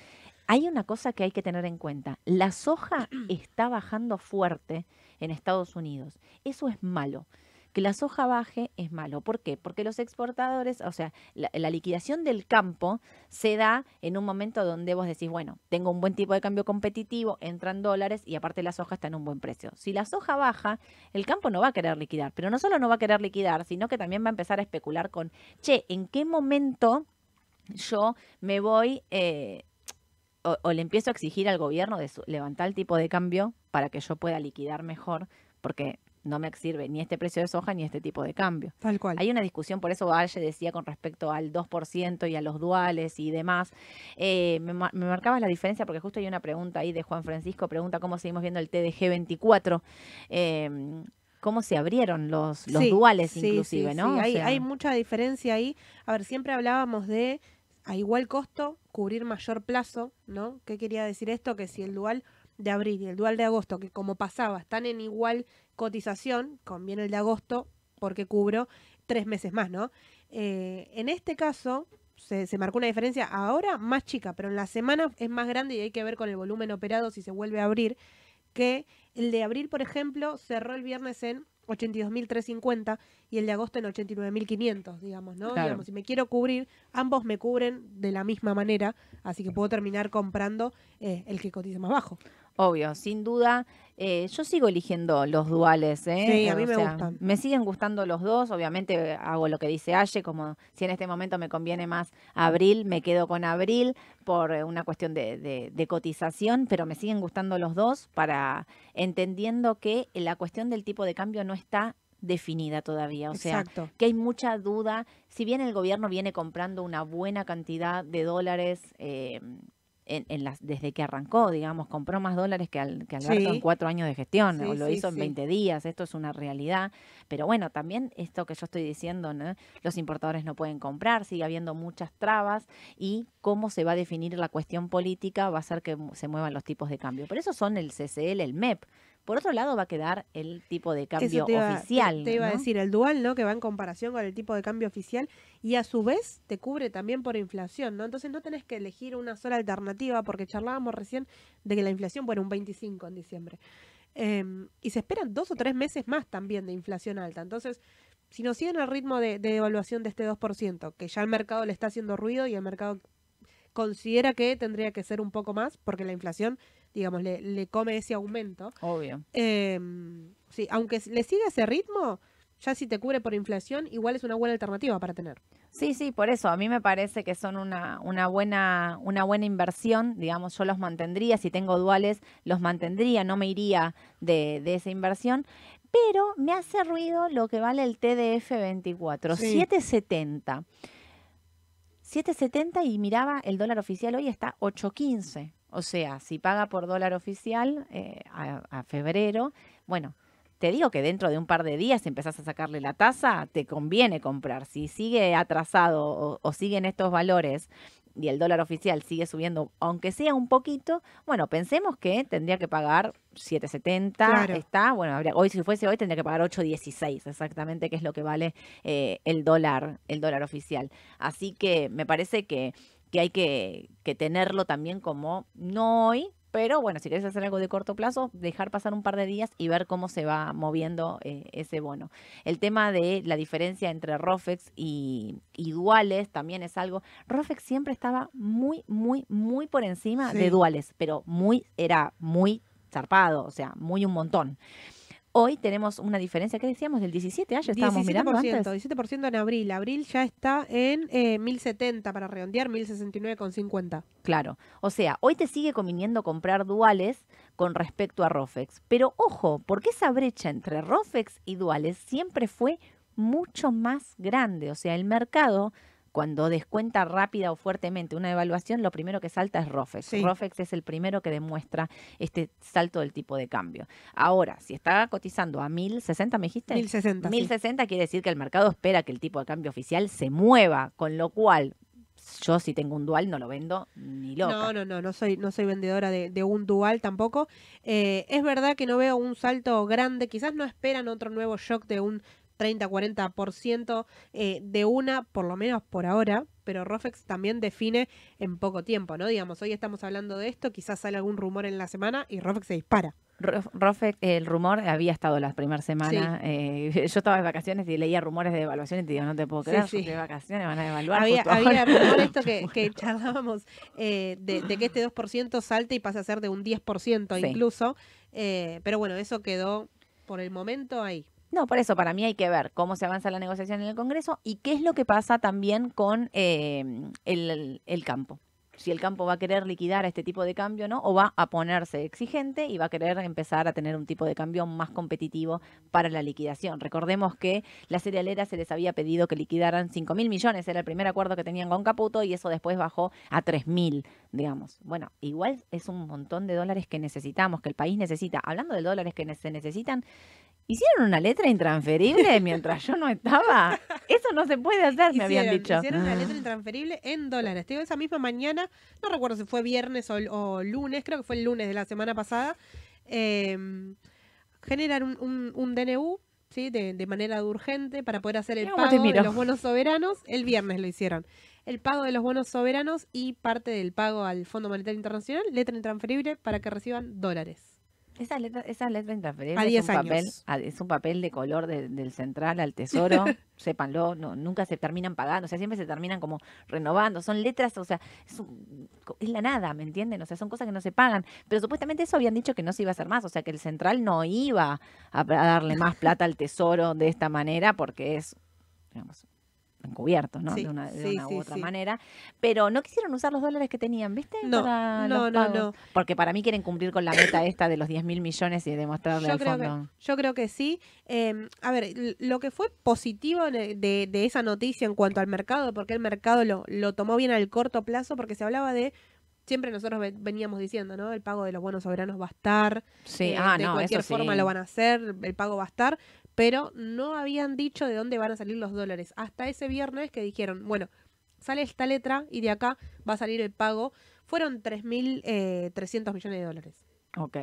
Hay una cosa que hay que tener en cuenta. La soja está bajando fuerte en Estados Unidos. Eso es malo. Que la soja baje es malo. ¿Por qué? Porque los exportadores, o sea, la liquidación del campo se da en un momento donde vos decís, bueno, tengo un buen tipo de cambio competitivo, entran dólares y aparte la soja está en un buen precio. Si la soja baja, el campo no va a querer liquidar. Pero no solo no va a querer liquidar, sino que también va a empezar a especular con, che, ¿en qué momento yo me voy... O le empiezo a exigir al gobierno de levantar el tipo de cambio para que yo pueda liquidar mejor, porque no me sirve ni este precio de soja ni este tipo de cambio. Tal cual. Hay una discusión, por eso Aye decía con respecto al 2% y a los duales y demás. Me marcabas la diferencia porque justo hay una pregunta ahí de Juan Francisco, pregunta cómo seguimos viendo el TDG 24. Cómo se abrieron los duales inclusive, ¿no? Sí, hay mucha diferencia ahí. A ver, siempre hablábamos de a igual costo, cubrir mayor plazo, ¿no? ¿Qué quería decir esto? Que si el dual de abril y el dual de agosto, que como pasaba, están en igual cotización, conviene el de agosto porque cubro 3 meses más, ¿no? En este caso se marcó una diferencia ahora más chica, pero en la semana es más grande y hay que ver con el volumen operado si se vuelve a abrir, que el de abril, por ejemplo, cerró el viernes en 82.350 y el de agosto en 89.500, digamos, ¿no? Claro. Digamos, si me quiero cubrir, ambos me cubren de la misma manera, así que puedo terminar comprando el que cotiza más bajo. Obvio, sin duda. Yo sigo eligiendo los duales. Sí, a mí me gustan. Me siguen gustando los dos. Obviamente hago lo que dice Aye, como si en este momento me conviene más abril, me quedo con abril por una cuestión de cotización, pero me siguen gustando los dos para entendiendo que la cuestión del tipo de cambio no está definida todavía. O sea, exacto, que hay mucha duda. Si bien el gobierno viene comprando una buena cantidad de dólares, desde que arrancó, digamos, compró más dólares que Alberto en 4 años de gestión, o lo hizo en 20 días, esto es una realidad, pero bueno, también esto que yo estoy diciendo, ¿no? Los importadores no pueden comprar, sigue habiendo muchas trabas y cómo se va a definir la cuestión política va a hacer que se muevan los tipos de cambio, por eso son el CCL, el MEP. Por otro lado va a quedar el tipo de cambio oficial. Te iba a decir, el dual, ¿no? Que va en comparación con el tipo de cambio oficial y a su vez te cubre también por inflación, ¿no? Entonces no tenés que elegir una sola alternativa porque charlábamos recién de que la inflación fue un 25 en diciembre. Y se esperan 2 o 3 meses más también de inflación alta. Entonces, si nos siguen el ritmo de devaluación de este 2%, que ya el mercado le está haciendo ruido y el mercado considera que tendría que ser un poco más porque la inflación, digamos, le come ese aumento. Obvio. Sí, aunque le siga ese ritmo, ya si te cubre por inflación, igual es una buena alternativa para tener. Sí, sí, por eso. A mí me parece que son una buena inversión. Digamos, yo los mantendría. Si tengo duales, los mantendría. No me iría de esa inversión. Pero me hace ruido lo que vale el TDF 24. Sí. 7.70. 7.70 y miraba el dólar oficial hoy está 8.15. O sea, si paga por dólar oficial a febrero, bueno, te digo que dentro de un par de días empezás a sacarle la tasa, te conviene comprar. Si sigue atrasado o siguen estos valores y el dólar oficial sigue subiendo, aunque sea un poquito, bueno, pensemos que tendría que pagar 7.70, claro, está, bueno, hoy si fuese hoy tendría que pagar 8.16 exactamente, que es lo que vale el dólar oficial. Así que me parece que hay que tenerlo también como no hoy, Pero bueno, si querés hacer algo de corto plazo, dejar pasar un par de días y ver cómo se va moviendo ese bono. El tema de la diferencia entre Rofex y duales también es algo. Rofex siempre estaba muy por encima de duales, pero era muy zarpado, o sea, un montón. Hoy tenemos una diferencia, ¿qué decíamos? Del 17 años estábamos mirando antes. 17% en abril. Abril ya está en 1070, para redondear, 1069,50. Claro. O sea, hoy te sigue conviniendo comprar duales con respecto a Rofex. Pero ojo, porque esa brecha entre Rofex y duales siempre fue mucho más grande. O sea, el mercado, cuando descuenta rápida o fuertemente una devaluación, lo primero que salta es Rofex. Sí. Rofex es el primero que demuestra este salto del tipo de cambio. Ahora, si está cotizando a 1060, ¿me dijiste? 1060. 1060 quiere decir que el mercado espera que el tipo de cambio oficial se mueva, con lo cual yo, si tengo un dual, no lo vendo ni loca. No soy vendedora de un dual tampoco. Es verdad que no veo un salto grande. Quizás no esperan otro nuevo shock de un 30-40% de una, por lo menos por ahora, pero Rofex también define en poco tiempo, ¿no? Digamos, hoy estamos hablando de esto, quizás sale algún rumor en la semana y Rofex se dispara. Rofex, el rumor había estado la primera semana. Sí. Yo estaba de vacaciones y leía rumores de devaluación y te digo, no te puedo creer, de vacaciones van a devaluar. Había rumor esto que charlábamos de que este 2% salte y pasa a ser de un 10% incluso. Pero bueno, eso quedó por el momento ahí. No, por eso, para mí hay que ver cómo se avanza la negociación en el Congreso y qué es lo que pasa también con el campo. Si el campo va a querer liquidar este tipo de cambio, ¿no? O va a ponerse exigente y va a querer empezar a tener un tipo de cambio más competitivo para la liquidación. Recordemos que las cerealeras se les había pedido que liquidaran 5.000 millones. Era el primer acuerdo que tenían con Caputo y eso después bajó a 3.000, digamos. Bueno, igual es un montón de dólares que necesitamos, que el país necesita. Hablando de dólares que se necesitan, ¿hicieron una letra intransferible mientras yo no estaba? Eso no se puede hacer, me habían dicho. Hicieron una letra intransferible en dólares. Te digo, esa misma mañana, no recuerdo si fue viernes o lunes, creo que fue el lunes de la semana pasada, generan un DNU, ¿sí? de manera urgente para poder hacer el pago de los bonos soberanos. El viernes lo hicieron. El pago de los bonos soberanos y parte del pago al Fondo Monetario Internacional, letra intransferible para que reciban dólares. Esa letra intransferible es un papel de color del central al tesoro, sépanlo, nunca se terminan pagando, o sea, siempre se terminan como renovando, son letras, o sea, es la nada, ¿me entienden? O sea, son cosas que no se pagan, pero supuestamente eso habían dicho que no se iba a hacer más, o sea, que el central no iba a darle más plata al tesoro de esta manera porque es, digamos, encubierto, ¿no? De una u otra manera. Pero no quisieron usar los dólares que tenían, ¿viste? No. Porque para mí quieren cumplir con la meta esta de los 10.000 millones y demostrarle al fondo. Yo creo que sí. A ver, lo que fue positivo de esa noticia en cuanto al mercado, porque el mercado lo tomó bien al corto plazo, porque se hablaba de... Siempre nosotros veníamos diciendo, ¿no? El pago de los bonos soberanos va a estar. De cualquier forma lo van a hacer, el pago va a estar. Pero no habían dicho de dónde van a salir los dólares. Hasta ese viernes que dijeron, bueno, sale esta letra y de acá va a salir el pago. Fueron 3.300 millones de dólares. Ok.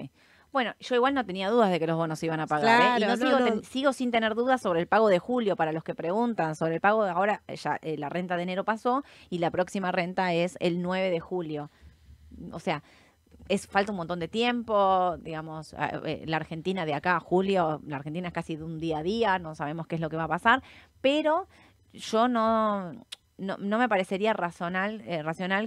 Bueno, yo igual no tenía dudas de que los bonos se iban a pagar. Claro, sigo sin tener dudas sobre el pago de julio, para los que preguntan sobre el pago de ahora. Ya la renta de enero pasó y la próxima renta es el 9 de julio. O sea... falta un montón de tiempo, digamos, la Argentina de acá a julio, la Argentina es casi de un día a día, no sabemos qué es lo que va a pasar, pero yo no me parecería racional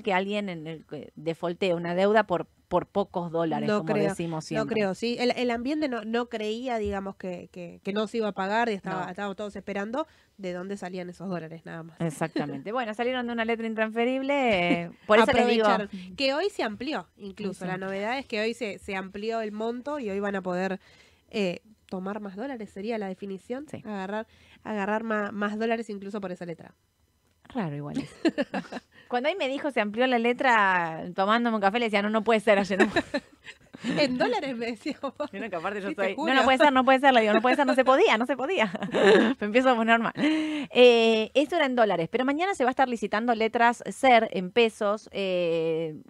que alguien defoltee una deuda por pocos dólares, decimos siempre. No creo, sí. El ambiente no creía, digamos, que no se iba a pagar y estábamos todos esperando de dónde salían esos dólares, nada más. Exactamente. Bueno, salieron de una letra intransferible, por eso les digo... Que hoy se amplió, incluso. Sí. La novedad es que hoy se amplió el monto y hoy van a poder tomar más dólares, sería la definición. Sí. Agarrar más dólares incluso por esa letra. Raro igual es. Cuando ahí me dijo, se amplió la letra, tomándome un café, le decía, no puede ser, ayer no. En dólares me decía. Mira que aparte yo estoy, no puede ser, le digo, no se podía. Me empiezo a poner mal. Esto era en dólares, pero mañana se va a estar licitando letras CER en pesos,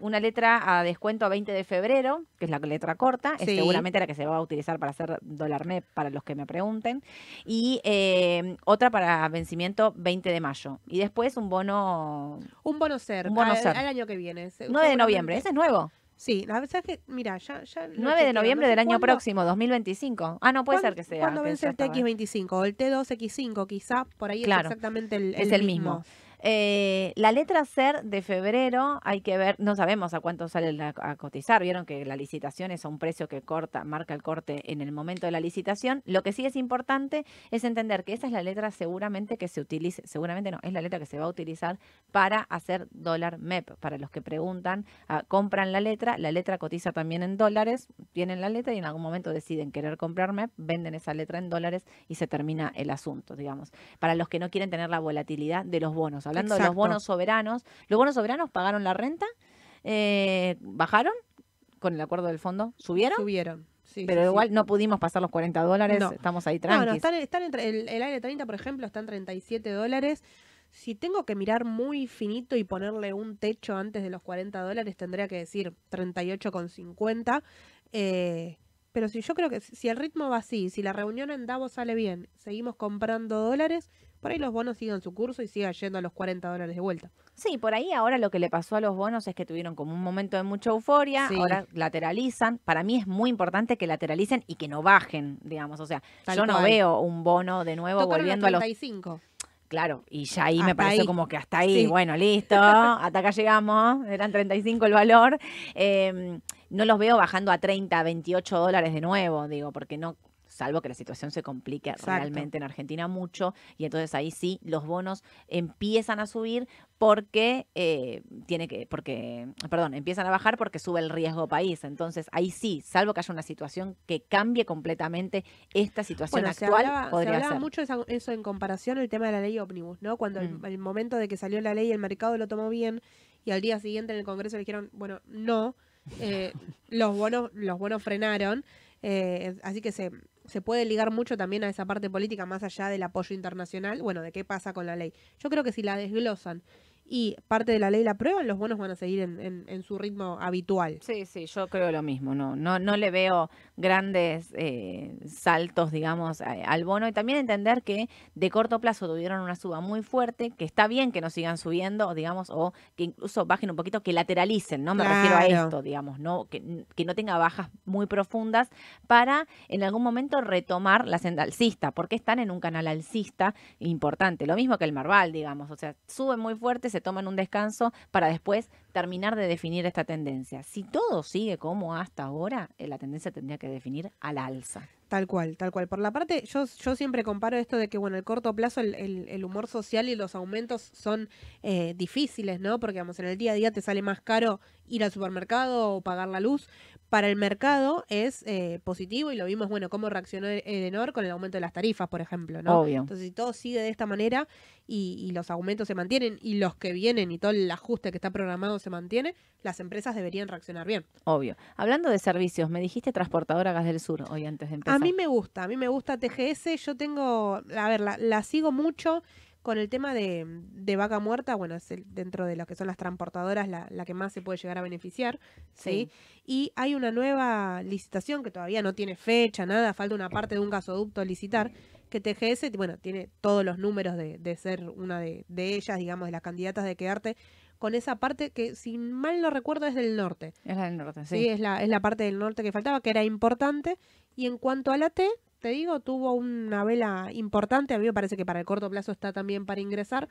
una letra a descuento a 20 de febrero, que es la letra corta, es seguramente la que se va a utilizar para hacer dólar MEP, para los que me pregunten, y otra para vencimiento 20 de mayo. Y después un bono CER al año que viene. 9 de noviembre, ese es nuevo. Sí, la verdad es que, mira, ya 9 de noviembre del año próximo, 2025. Ah, no, puede ser que sea. ¿Cuándo vence el TX25 o el T2X5 quizá? Por ahí es exactamente el mismo. La letra CER de febrero, hay que ver, no sabemos a cuánto sale a cotizar. Vieron que la licitación es a un precio que marca el corte en el momento de la licitación. Lo que sí es importante es entender que esa es la letra seguramente que se utilice, seguramente no, es la letra que se va a utilizar para hacer dólar MEP. Para los que preguntan, compran la letra cotiza también en dólares, tienen la letra y en algún momento deciden querer comprar MEP, venden esa letra en dólares y se termina el asunto, digamos. Para los que no quieren tener la volatilidad de los bonos. Hablando de los bonos soberanos pagaron la renta, bajaron con el acuerdo del fondo, subieron. Sí, pero igual no pudimos pasar los $40, no. Estamos ahí tranquilos. No, están entre el aire 30, por ejemplo, está en $37. Si tengo que mirar muy finito y ponerle un techo antes de los $40, tendría que decir 38,50. Pero si yo creo que si el ritmo va así, si la reunión en Davos sale bien, seguimos comprando dólares, por ahí los bonos sigan su curso y sigan yendo a los $40 de vuelta. Sí, por ahí ahora lo que le pasó a los bonos es que tuvieron como un momento de mucha euforia, ahora lateralizan. Para mí es muy importante que lateralicen y que no bajen, digamos. O sea, yo no veo un bono de nuevo volviendo a los... Claro, y ya ahí me pareció como que hasta ahí, bueno, listo, hasta acá llegamos, eran 35 el valor. No los veo bajando a 30, $28 de nuevo, digo, porque no... Salvo que la situación se complique realmente en Argentina mucho y entonces ahí sí los bonos empiezan a subir porque empiezan a bajar porque sube el riesgo país. Entonces ahí sí, salvo que haya una situación que cambie completamente esta situación actual, se hablaba mucho eso en comparación al tema de la ley ómnibus, ¿no? Cuando el momento de que salió la ley el mercado lo tomó bien y al día siguiente en el Congreso le dijeron, bueno, no, los bonos frenaron. Así que se puede ligar mucho también a esa parte política más allá del apoyo internacional, bueno, de qué pasa con la ley. Yo creo que si la desglosan y parte de la ley la aprueban, los bonos van a seguir en su ritmo habitual. Sí, sí, yo creo lo mismo. No le veo grandes saltos, digamos, al bono. Y también entender que de corto plazo tuvieron una suba muy fuerte, que está bien que no sigan subiendo, digamos, o que incluso bajen un poquito, que lateralicen, ¿no? Me refiero a esto, digamos, ¿no? Que no tenga bajas muy profundas para en algún momento retomar la senda alcista, porque están en un canal alcista importante. Lo mismo que el Merval, digamos, o sea, suben muy fuerte, se toman un descanso para después terminar de definir esta tendencia. Si todo sigue como hasta ahora, la tendencia tendría que definir al alza. Tal cual, tal cual. Por la parte, yo siempre comparo esto de que, bueno, el corto plazo, el humor social y los aumentos son difíciles, ¿no? Porque, vamos, en el día a día te sale más caro ir al supermercado o pagar la luz. Para el mercado es positivo y lo vimos, bueno, cómo reaccionó Edenor con el aumento de las tarifas, por ejemplo, ¿no? Obvio. Entonces, si todo sigue de esta manera y los aumentos se mantienen y los que vienen y todo el ajuste que está programado se mantiene, las empresas deberían reaccionar bien. Obvio. Hablando de servicios, me dijiste transportadora Gas del Sur hoy antes de empezar. A mí me gusta TGS, yo tengo, a ver, la sigo mucho. Con el tema de vaca muerta, bueno, es dentro de lo que son las transportadoras la que más se puede llegar a beneficiar, ¿sí? Y hay una nueva licitación que todavía no tiene fecha, nada, falta una parte de un gasoducto a licitar, que TGS, bueno, tiene todos los números de ser una de ellas, digamos, de las candidatas de quedarte con esa parte que, si mal no recuerdo, es del norte. Es la del norte, sí. Sí, es la parte del norte que faltaba, que era importante. Y en cuanto a la T... Te digo, tuvo una vela importante. A mí me parece que para el corto plazo está también para ingresar.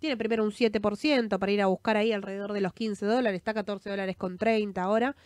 Tiene primero un 7% para ir a buscar ahí alrededor de los $15. Está $14.30 ahora.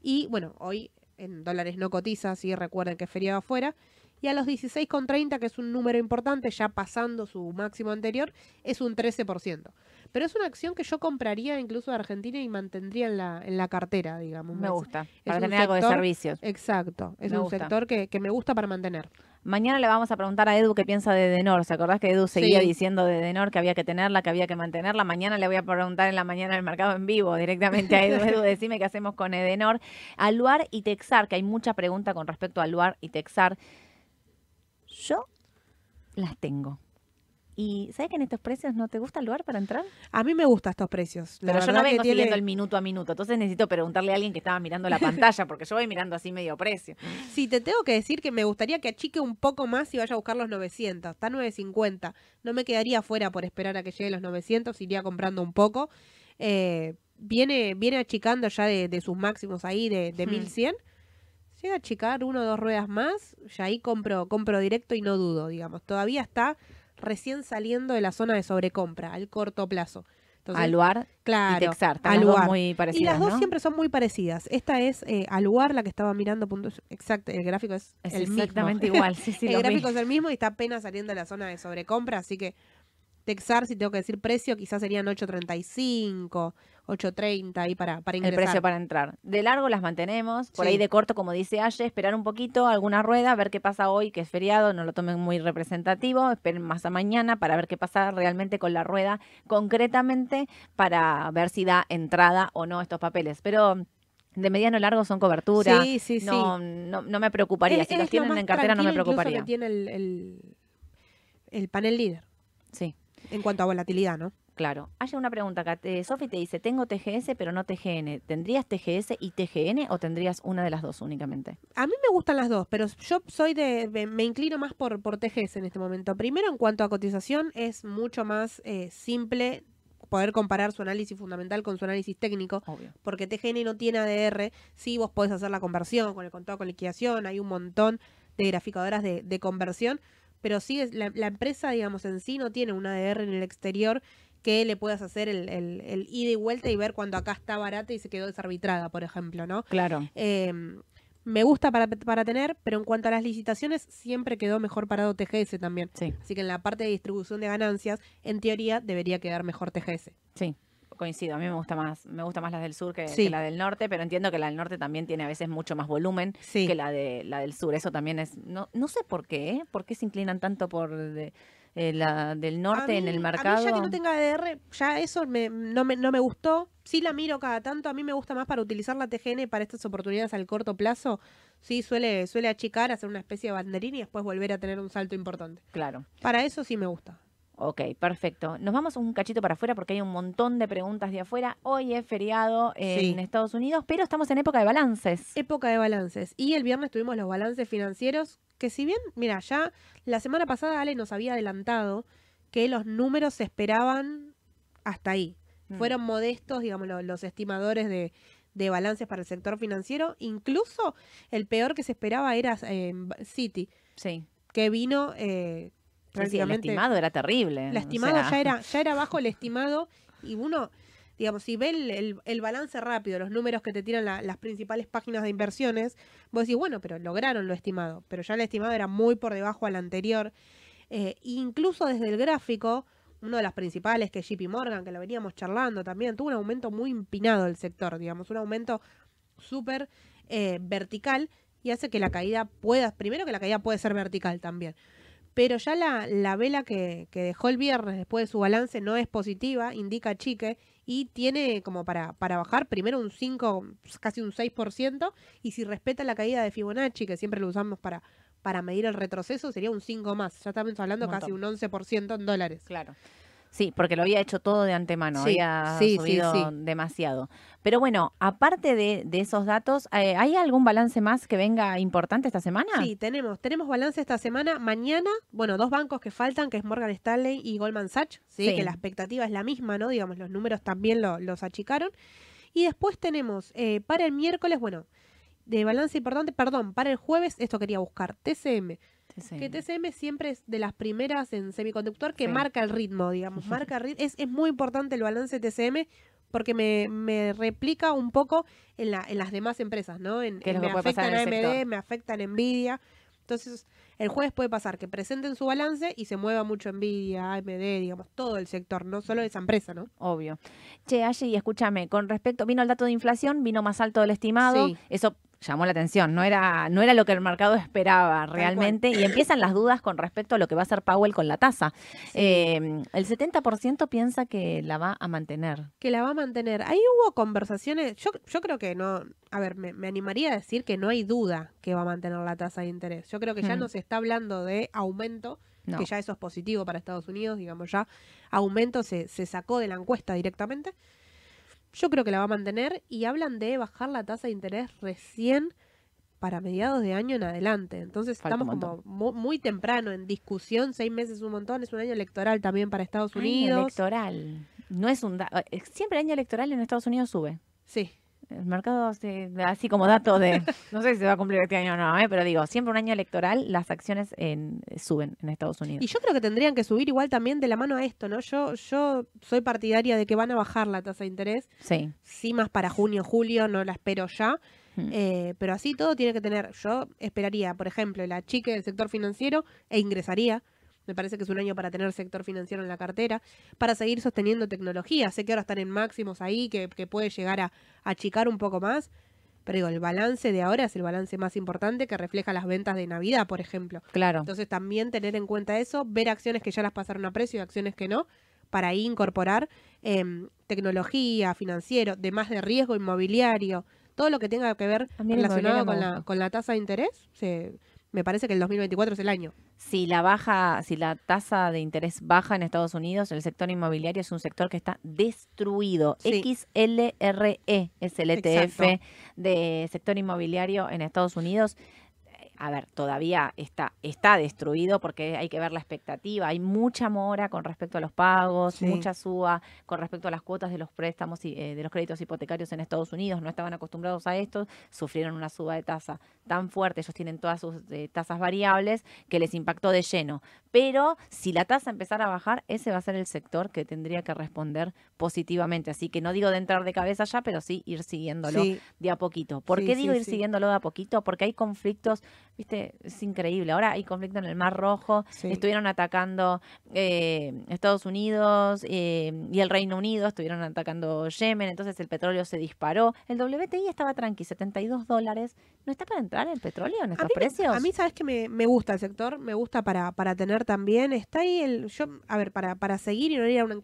Y bueno, hoy en dólares no cotiza, así que recuerden que es feriado afuera. Y a los 16.30, que es un número importante, ya pasando su máximo anterior, es un 13%. Pero es una acción que yo compraría incluso de Argentina y mantendría en la cartera, digamos. Me gusta, para tener algo de servicios. Exacto, es un sector que me gusta para mantener. Mañana le vamos a preguntar a Edu qué piensa de Edenor. ¿Se acordás que Edu seguía diciendo de Edenor que había que tenerla, que había que mantenerla? Mañana le voy a preguntar en la mañana del mercado en vivo directamente a Edu. Edu, decime qué hacemos con Edenor. Aluar y Texar, que hay mucha pregunta con respecto a Aluar y Texar. Yo las tengo. ¿Y sabes que en estos precios no te gusta el lugar para entrar? A mí me gustan estos precios. Pero yo no vengo siguiendo el minuto a minuto. Entonces necesito preguntarle a alguien que estaba mirando la pantalla, porque yo voy mirando así medio precio. Sí, te tengo que decir que me gustaría que achique un poco más y vaya a buscar los 900. Está 950. No me quedaría fuera por esperar a que llegue los 900. Iría comprando un poco. viene achicando ya de sus máximos ahí de 1100. Llega a achicar 1 o 2 ruedas más, ya ahí compro directo y no dudo, digamos. Todavía está recién saliendo de la zona de sobrecompra, al corto plazo. Entonces, Aluar, claro, y Texar, Aluar. Muy parecidas, y las dos, ¿no?, siempre son muy parecidas. Esta es Aluar, la que estaba mirando. Exacto, el gráfico es el exactamente mismo. Igual. Sí, sí, el gráfico es el mismo y está apenas saliendo de la zona de sobrecompra, así que Texar, si tengo que decir precio, quizás serían 8.35, 8.30 ahí para ingresar. El precio para entrar. De largo las mantenemos, por ahí de corto, como dice Aye, esperar un poquito, alguna rueda, ver qué pasa hoy, que es feriado, no lo tomen muy representativo, esperen más a mañana para ver qué pasa realmente con la rueda, concretamente para ver si da entrada o no estos papeles. Pero de mediano largo son cobertura, no me preocuparía. Si los tienen en cartera no me preocuparía. Que tiene el panel líder. Sí. En cuanto a volatilidad, ¿no? Claro. Hay una pregunta acá. Sofi te dice, tengo TGS pero no TGN. ¿Tendrías TGS y TGN o tendrías una de las dos únicamente? A mí me gustan las dos, pero yo soy me inclino más por TGS en este momento. Primero, en cuanto a cotización, es mucho más simple poder comparar su análisis fundamental con su análisis técnico. Obvio. Porque TGN no tiene ADR. Sí, vos podés hacer la conversión con el contado con liquidación. Hay un montón de graficadoras de conversión. Pero sí, la empresa, digamos, en sí no tiene una ADR en el exterior que le puedas hacer el ida y vuelta y ver cuando acá está barata y se quedó desarbitrada, por ejemplo, ¿no? Claro. Me gusta para tener, pero en cuanto a las licitaciones, siempre quedó mejor parado TGS también. Sí. Así que en la parte de distribución de ganancias, en teoría, debería quedar mejor TGS. Sí. Coincido, a mí me gusta más las del sur que la del norte, pero entiendo que la del norte también tiene a veces mucho más volumen que la del sur. Eso también es, no sé por qué, ¿eh? ¿Por qué se inclinan tanto por la del norte en el mercado? A mí ya que no tenga ADR, ya eso no me gustó. Sí la miro cada tanto, a mí me gusta más para utilizar la TGN para estas oportunidades al corto plazo. Sí, suele achicar, hacer una especie de banderín y después volver a tener un salto importante. Claro. Para eso sí me gusta. Ok, perfecto. Nos vamos un cachito para afuera porque hay un montón de preguntas de afuera. Hoy es feriado en Estados Unidos, pero estamos en época de balances. Época de balances. Y el viernes tuvimos los balances financieros, que si bien, mira, ya la semana pasada Ale nos había adelantado que los números se esperaban hasta ahí. Fueron modestos, digamos, los estimadores de balances para el sector financiero. Incluso el peor que se esperaba era Citi, que vino... el estimado era terrible. El estimado ya era bajo el estimado y uno, digamos, si ve el balance rápido, los números que te tiran las principales páginas de inversiones, vos decís, bueno, pero lograron lo estimado, pero ya el estimado era muy por debajo al anterior. Incluso desde el gráfico, uno de las principales, que es JP Morgan, que lo veníamos charlando también, tuvo un aumento muy empinado el sector, digamos, un aumento súper vertical y hace que la caída puede ser vertical también. Pero ya la vela que dejó el viernes después de su balance no es positiva, indica chique, y tiene como para bajar primero un 5, casi un 6%, y si respeta la caída de Fibonacci, que siempre lo usamos para medir el retroceso, sería un 5 más. Ya estamos hablando casi un 11% en dólares. Claro. Sí, porque lo había hecho todo de antemano, había subido demasiado. Pero bueno, aparte de esos datos, ¿hay algún balance más que venga importante esta semana? Sí, tenemos balance esta semana. Mañana, bueno, 2 bancos que faltan, que es Morgan Stanley y Goldman Sachs, que la expectativa es la misma, ¿no? Digamos, los números también los achicaron. Y después tenemos, para el miércoles, bueno, de balance importante, perdón, para el jueves, esto quería buscar, TCM. Que TCM siempre es de las primeras en semiconductor que marca el ritmo, digamos. Marca el ritmo. Es muy importante el balance de TCM porque me replica un poco en las demás empresas, ¿no? Me afectan AMD, me afectan Nvidia. Entonces, el jueves puede pasar que presenten su balance y se mueva mucho Nvidia, AMD, digamos, todo el sector, no solo esa empresa, ¿no? Obvio. Che, Aye, y escúchame, con respecto, vino el dato de inflación, vino más alto del estimado, eso llamó la atención, no era lo que el mercado esperaba realmente, y empiezan las dudas con respecto a lo que va a hacer Powell con la tasa. El 70% piensa que la va a mantener. Que la va a mantener. Ahí hubo conversaciones, yo creo que no, a ver, me animaría a decir que no hay duda que va a mantener la tasa de interés. Yo creo que ya no se está hablando de aumento, que ya eso es positivo para Estados Unidos, digamos, ya aumento se sacó de la encuesta directamente. Yo creo que la va a mantener y hablan de bajar la tasa de interés recién para mediados de año en adelante. Entonces estamos como muy temprano en discusión, 6 meses es un montón, es un año electoral también para Estados Unidos. Electoral. No es un siempre el año electoral en Estados Unidos sube. Sí. El mercado, así como dato de... No sé si se va a cumplir este año o no, pero digo, siempre un año electoral las acciones suben en Estados Unidos. Y yo creo que tendrían que subir igual también de la mano a esto, ¿no? Yo soy partidaria de que van a bajar la tasa de interés. Sí. Sí, más para junio, julio, no la espero ya. Pero así todo tiene que tener... Yo esperaría, por ejemplo, la chique del sector financiero e ingresaría. Me parece que es un año para tener sector financiero en la cartera, para seguir sosteniendo tecnología. Sé que ahora están en máximos ahí, que puede llegar a achicar un poco más, pero digo, el balance de ahora es el balance más importante que refleja las ventas de Navidad, por ejemplo. Claro. Entonces también tener en cuenta eso, ver acciones que ya las pasaron a precio y acciones que no, para ahí incorporar tecnología, financiero, demás de riesgo inmobiliario, todo lo que tenga que ver relacionado con la tasa de interés, me parece que el 2024 es el año. Si la tasa de interés baja en Estados Unidos, el sector inmobiliario es un sector que está destruido. Sí. XLRE es el ETF de sector inmobiliario en Estados Unidos. A ver, todavía está destruido porque hay que ver la expectativa. Hay mucha mora con respecto a los pagos, sí, mucha suba con respecto a las cuotas de los préstamos y de los créditos hipotecarios en Estados Unidos. No estaban acostumbrados a esto, sufrieron una suba de tasa tan fuerte. Ellos tienen todas sus tasas variables que les impactó de lleno. Pero si la tasa empezara a bajar, ese va a ser el sector que tendría que responder positivamente. Así que no digo de entrar de cabeza ya, pero sí ir siguiéndolo de a poquito. ¿Por qué digo ir siguiéndolo de a poquito? Porque hay conflictos... Viste, es increíble. Ahora hay conflicto en el Mar Rojo. Sí. Estuvieron atacando Estados Unidos y el Reino Unido. Estuvieron atacando Yemen. Entonces el petróleo se disparó. El WTI estaba tranqui, $72. ¿No está para entrar el petróleo en estos precios? A mí, sabes que me gusta el sector. Me gusta para tener también. Está ahí el... para seguir y no ir a una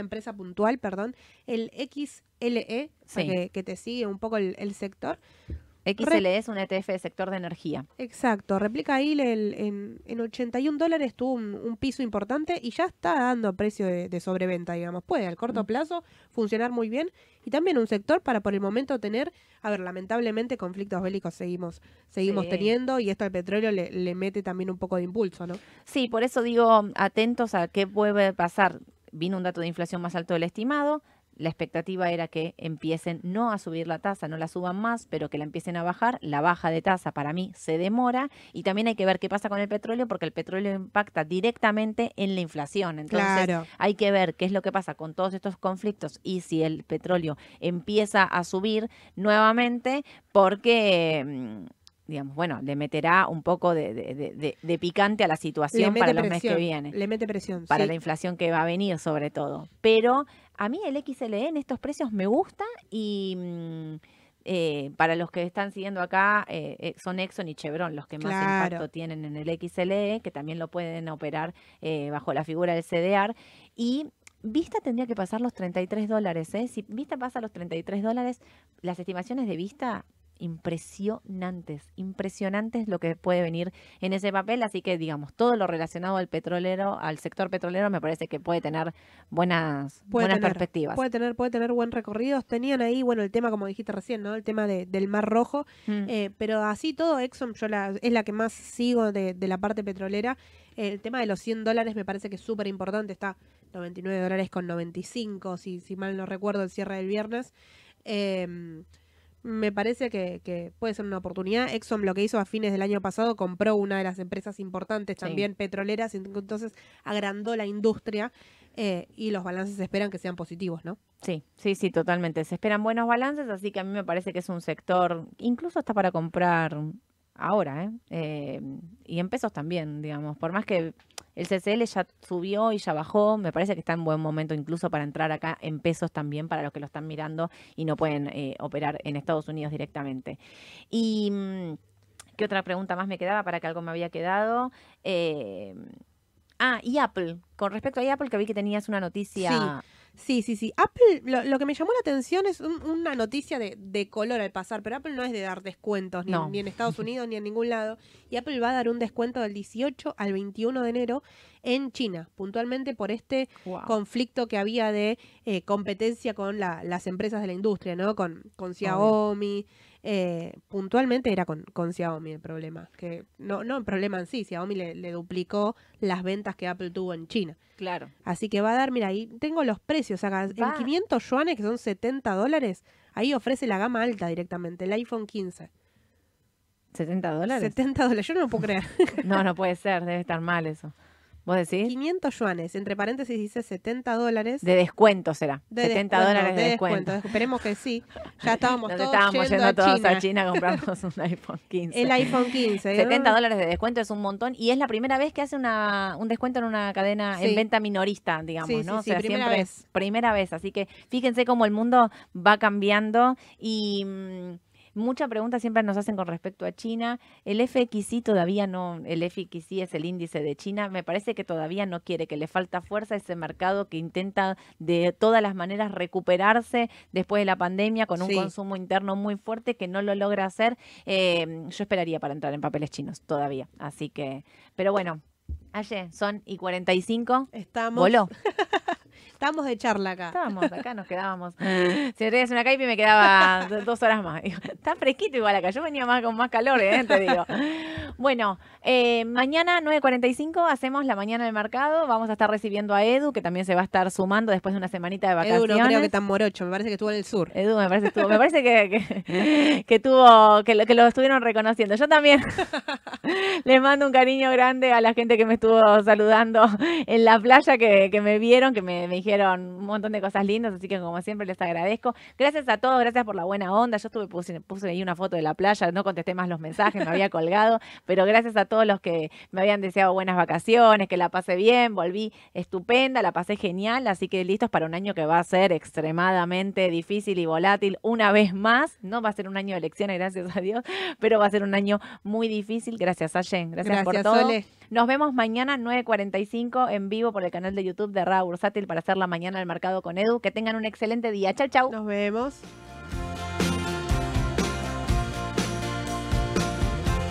empresa puntual, perdón. El XLE, que te sigue un poco el sector. XLE es un ETF de sector de energía. Exacto, replica ahí en $81 tuvo un piso importante y ya está dando precio de sobreventa, digamos. Puede al corto plazo funcionar muy bien y también un sector para por el momento tener, lamentablemente conflictos bélicos seguimos teniendo y esto al petróleo le mete también un poco de impulso, ¿no? Sí, por eso digo, atentos a qué puede pasar. Vino un dato de inflación más alto del estimado. La expectativa era que empiecen no a subir la tasa, no la suban más, pero que la empiecen a bajar. La baja de tasa para mí se demora y también hay que ver qué pasa con el petróleo porque el petróleo impacta directamente en la inflación. Entonces hay que ver qué es lo que pasa con todos estos conflictos y si el petróleo empieza a subir nuevamente porque... digamos, le meterá un poco de picante a la situación para los meses que vienen. Le mete presión. Para la inflación que va a venir, sobre todo. Pero a mí el XLE en estos precios me gusta y para los que están siguiendo acá, son Exxon y Chevron los que más impacto tienen en el XLE, que también lo pueden operar bajo la figura del CEDEAR. Y... Vista tendría que pasar los $33, Si Vista pasa los $33, las estimaciones de Vista... impresionantes lo que puede venir en ese papel, así que digamos todo lo relacionado al sector petrolero me parece que puede tener buenas perspectivas. Puede tener buen recorrido. Tenían ahí, el tema como dijiste recién, ¿no? El tema del Mar Rojo, pero así todo Exxon es la que más sigo de la parte petrolera. El tema de los $100 me parece que es súper importante, está $99.95 si mal no recuerdo el cierre del viernes. Me parece que puede ser una oportunidad. Exxon lo que hizo a fines del año pasado, compró una de las empresas importantes también petroleras, entonces agrandó la industria y los balances se esperan que sean positivos, ¿no? Sí, totalmente. Se esperan buenos balances, así que a mí me parece que es un sector, incluso hasta para comprar ahora, y en pesos también, digamos. Por más que el CCL ya subió y ya bajó, me parece que está en buen momento incluso para entrar acá en pesos también para los que lo están mirando y no pueden operar en Estados Unidos directamente. ¿Y qué otra pregunta más me quedaba para que algo me había quedado? Y Apple. Con respecto a Apple, que vi que tenías una noticia... Sí. Apple, lo que me llamó la atención es una noticia de color al pasar, pero Apple no es de dar descuentos, ni en Estados Unidos ni en ningún lado. Y Apple va a dar un descuento del 18 al 21 de enero en China, puntualmente por este conflicto que había de competencia con las empresas de la industria, ¿no? Con Xiaomi, puntualmente era con Xiaomi el problema. Que no el problema en sí, Xiaomi le duplicó las ventas que Apple tuvo en China. Claro. Así que va a dar, mira, ahí tengo los precios acá. En 500 yuanes, que son $70, ahí ofrece la gama alta directamente, el iPhone 15. ¿$70? $70, yo no lo puedo creer. No puede ser, debe estar mal eso. ¿Vos decís? 500 yuanes, entre paréntesis dice $70. De descuento será. $70 de descuento. Esperemos que sí. Ya estábamos todos yendo a China a comprarnos un iPhone 15. El iPhone 15. ¿No? $70 de descuento es un montón y es la primera vez que hace un descuento en una cadena en venta minorista, digamos, ¿no? Sí, o sea, primera vez. Primera vez. Así que fíjense cómo el mundo va cambiando y... mucha pregunta siempre nos hacen con respecto a China. El FXI todavía no, el FXI es el índice de China, me parece que todavía no quiere, que le falta fuerza a ese mercado que intenta de todas las maneras recuperarse después de la pandemia con un consumo interno muy fuerte que no lo logra hacer. Yo esperaría para entrar en papeles chinos todavía, así que, pero bueno, Aye, son y 45. Estamos. Voló. Estábamos de charla acá. Estábamos acá, nos quedábamos. Si me traías una caipi me quedaba 2 horas más. Está fresquito igual acá. Yo venía más con más calor, te digo. Bueno, mañana 9:45 hacemos la mañana del mercado. Vamos a estar recibiendo a Edu, que también se va a estar sumando después de una semanita de vacaciones. Edu no creo que tan morocho, me parece que estuvo en el sur. Edu me parece que lo estuvieron reconociendo. Yo también les mando un cariño grande a la gente que me estuvo saludando en la playa, que me vieron, que me dijeron un montón de cosas lindas, así que como siempre les agradezco. Gracias a todos, gracias por la buena onda. Yo puse ahí una foto de la playa, no contesté más los mensajes, me había colgado, pero gracias a todos los que me habían deseado buenas vacaciones, que la pasé bien, volví estupenda, la pasé genial, así que listos para un año que va a ser extremadamente difícil y volátil una vez más. No va a ser un año de elecciones, gracias a Dios, pero va a ser un año muy difícil. Gracias a Jen, gracias por todo. Sole. Nos vemos mañana 9:45 en vivo por el canal de YouTube de Rava Bursátil para hacer la mañana del mercado con Edu. Que tengan un excelente día. Chau, chau. Nos vemos.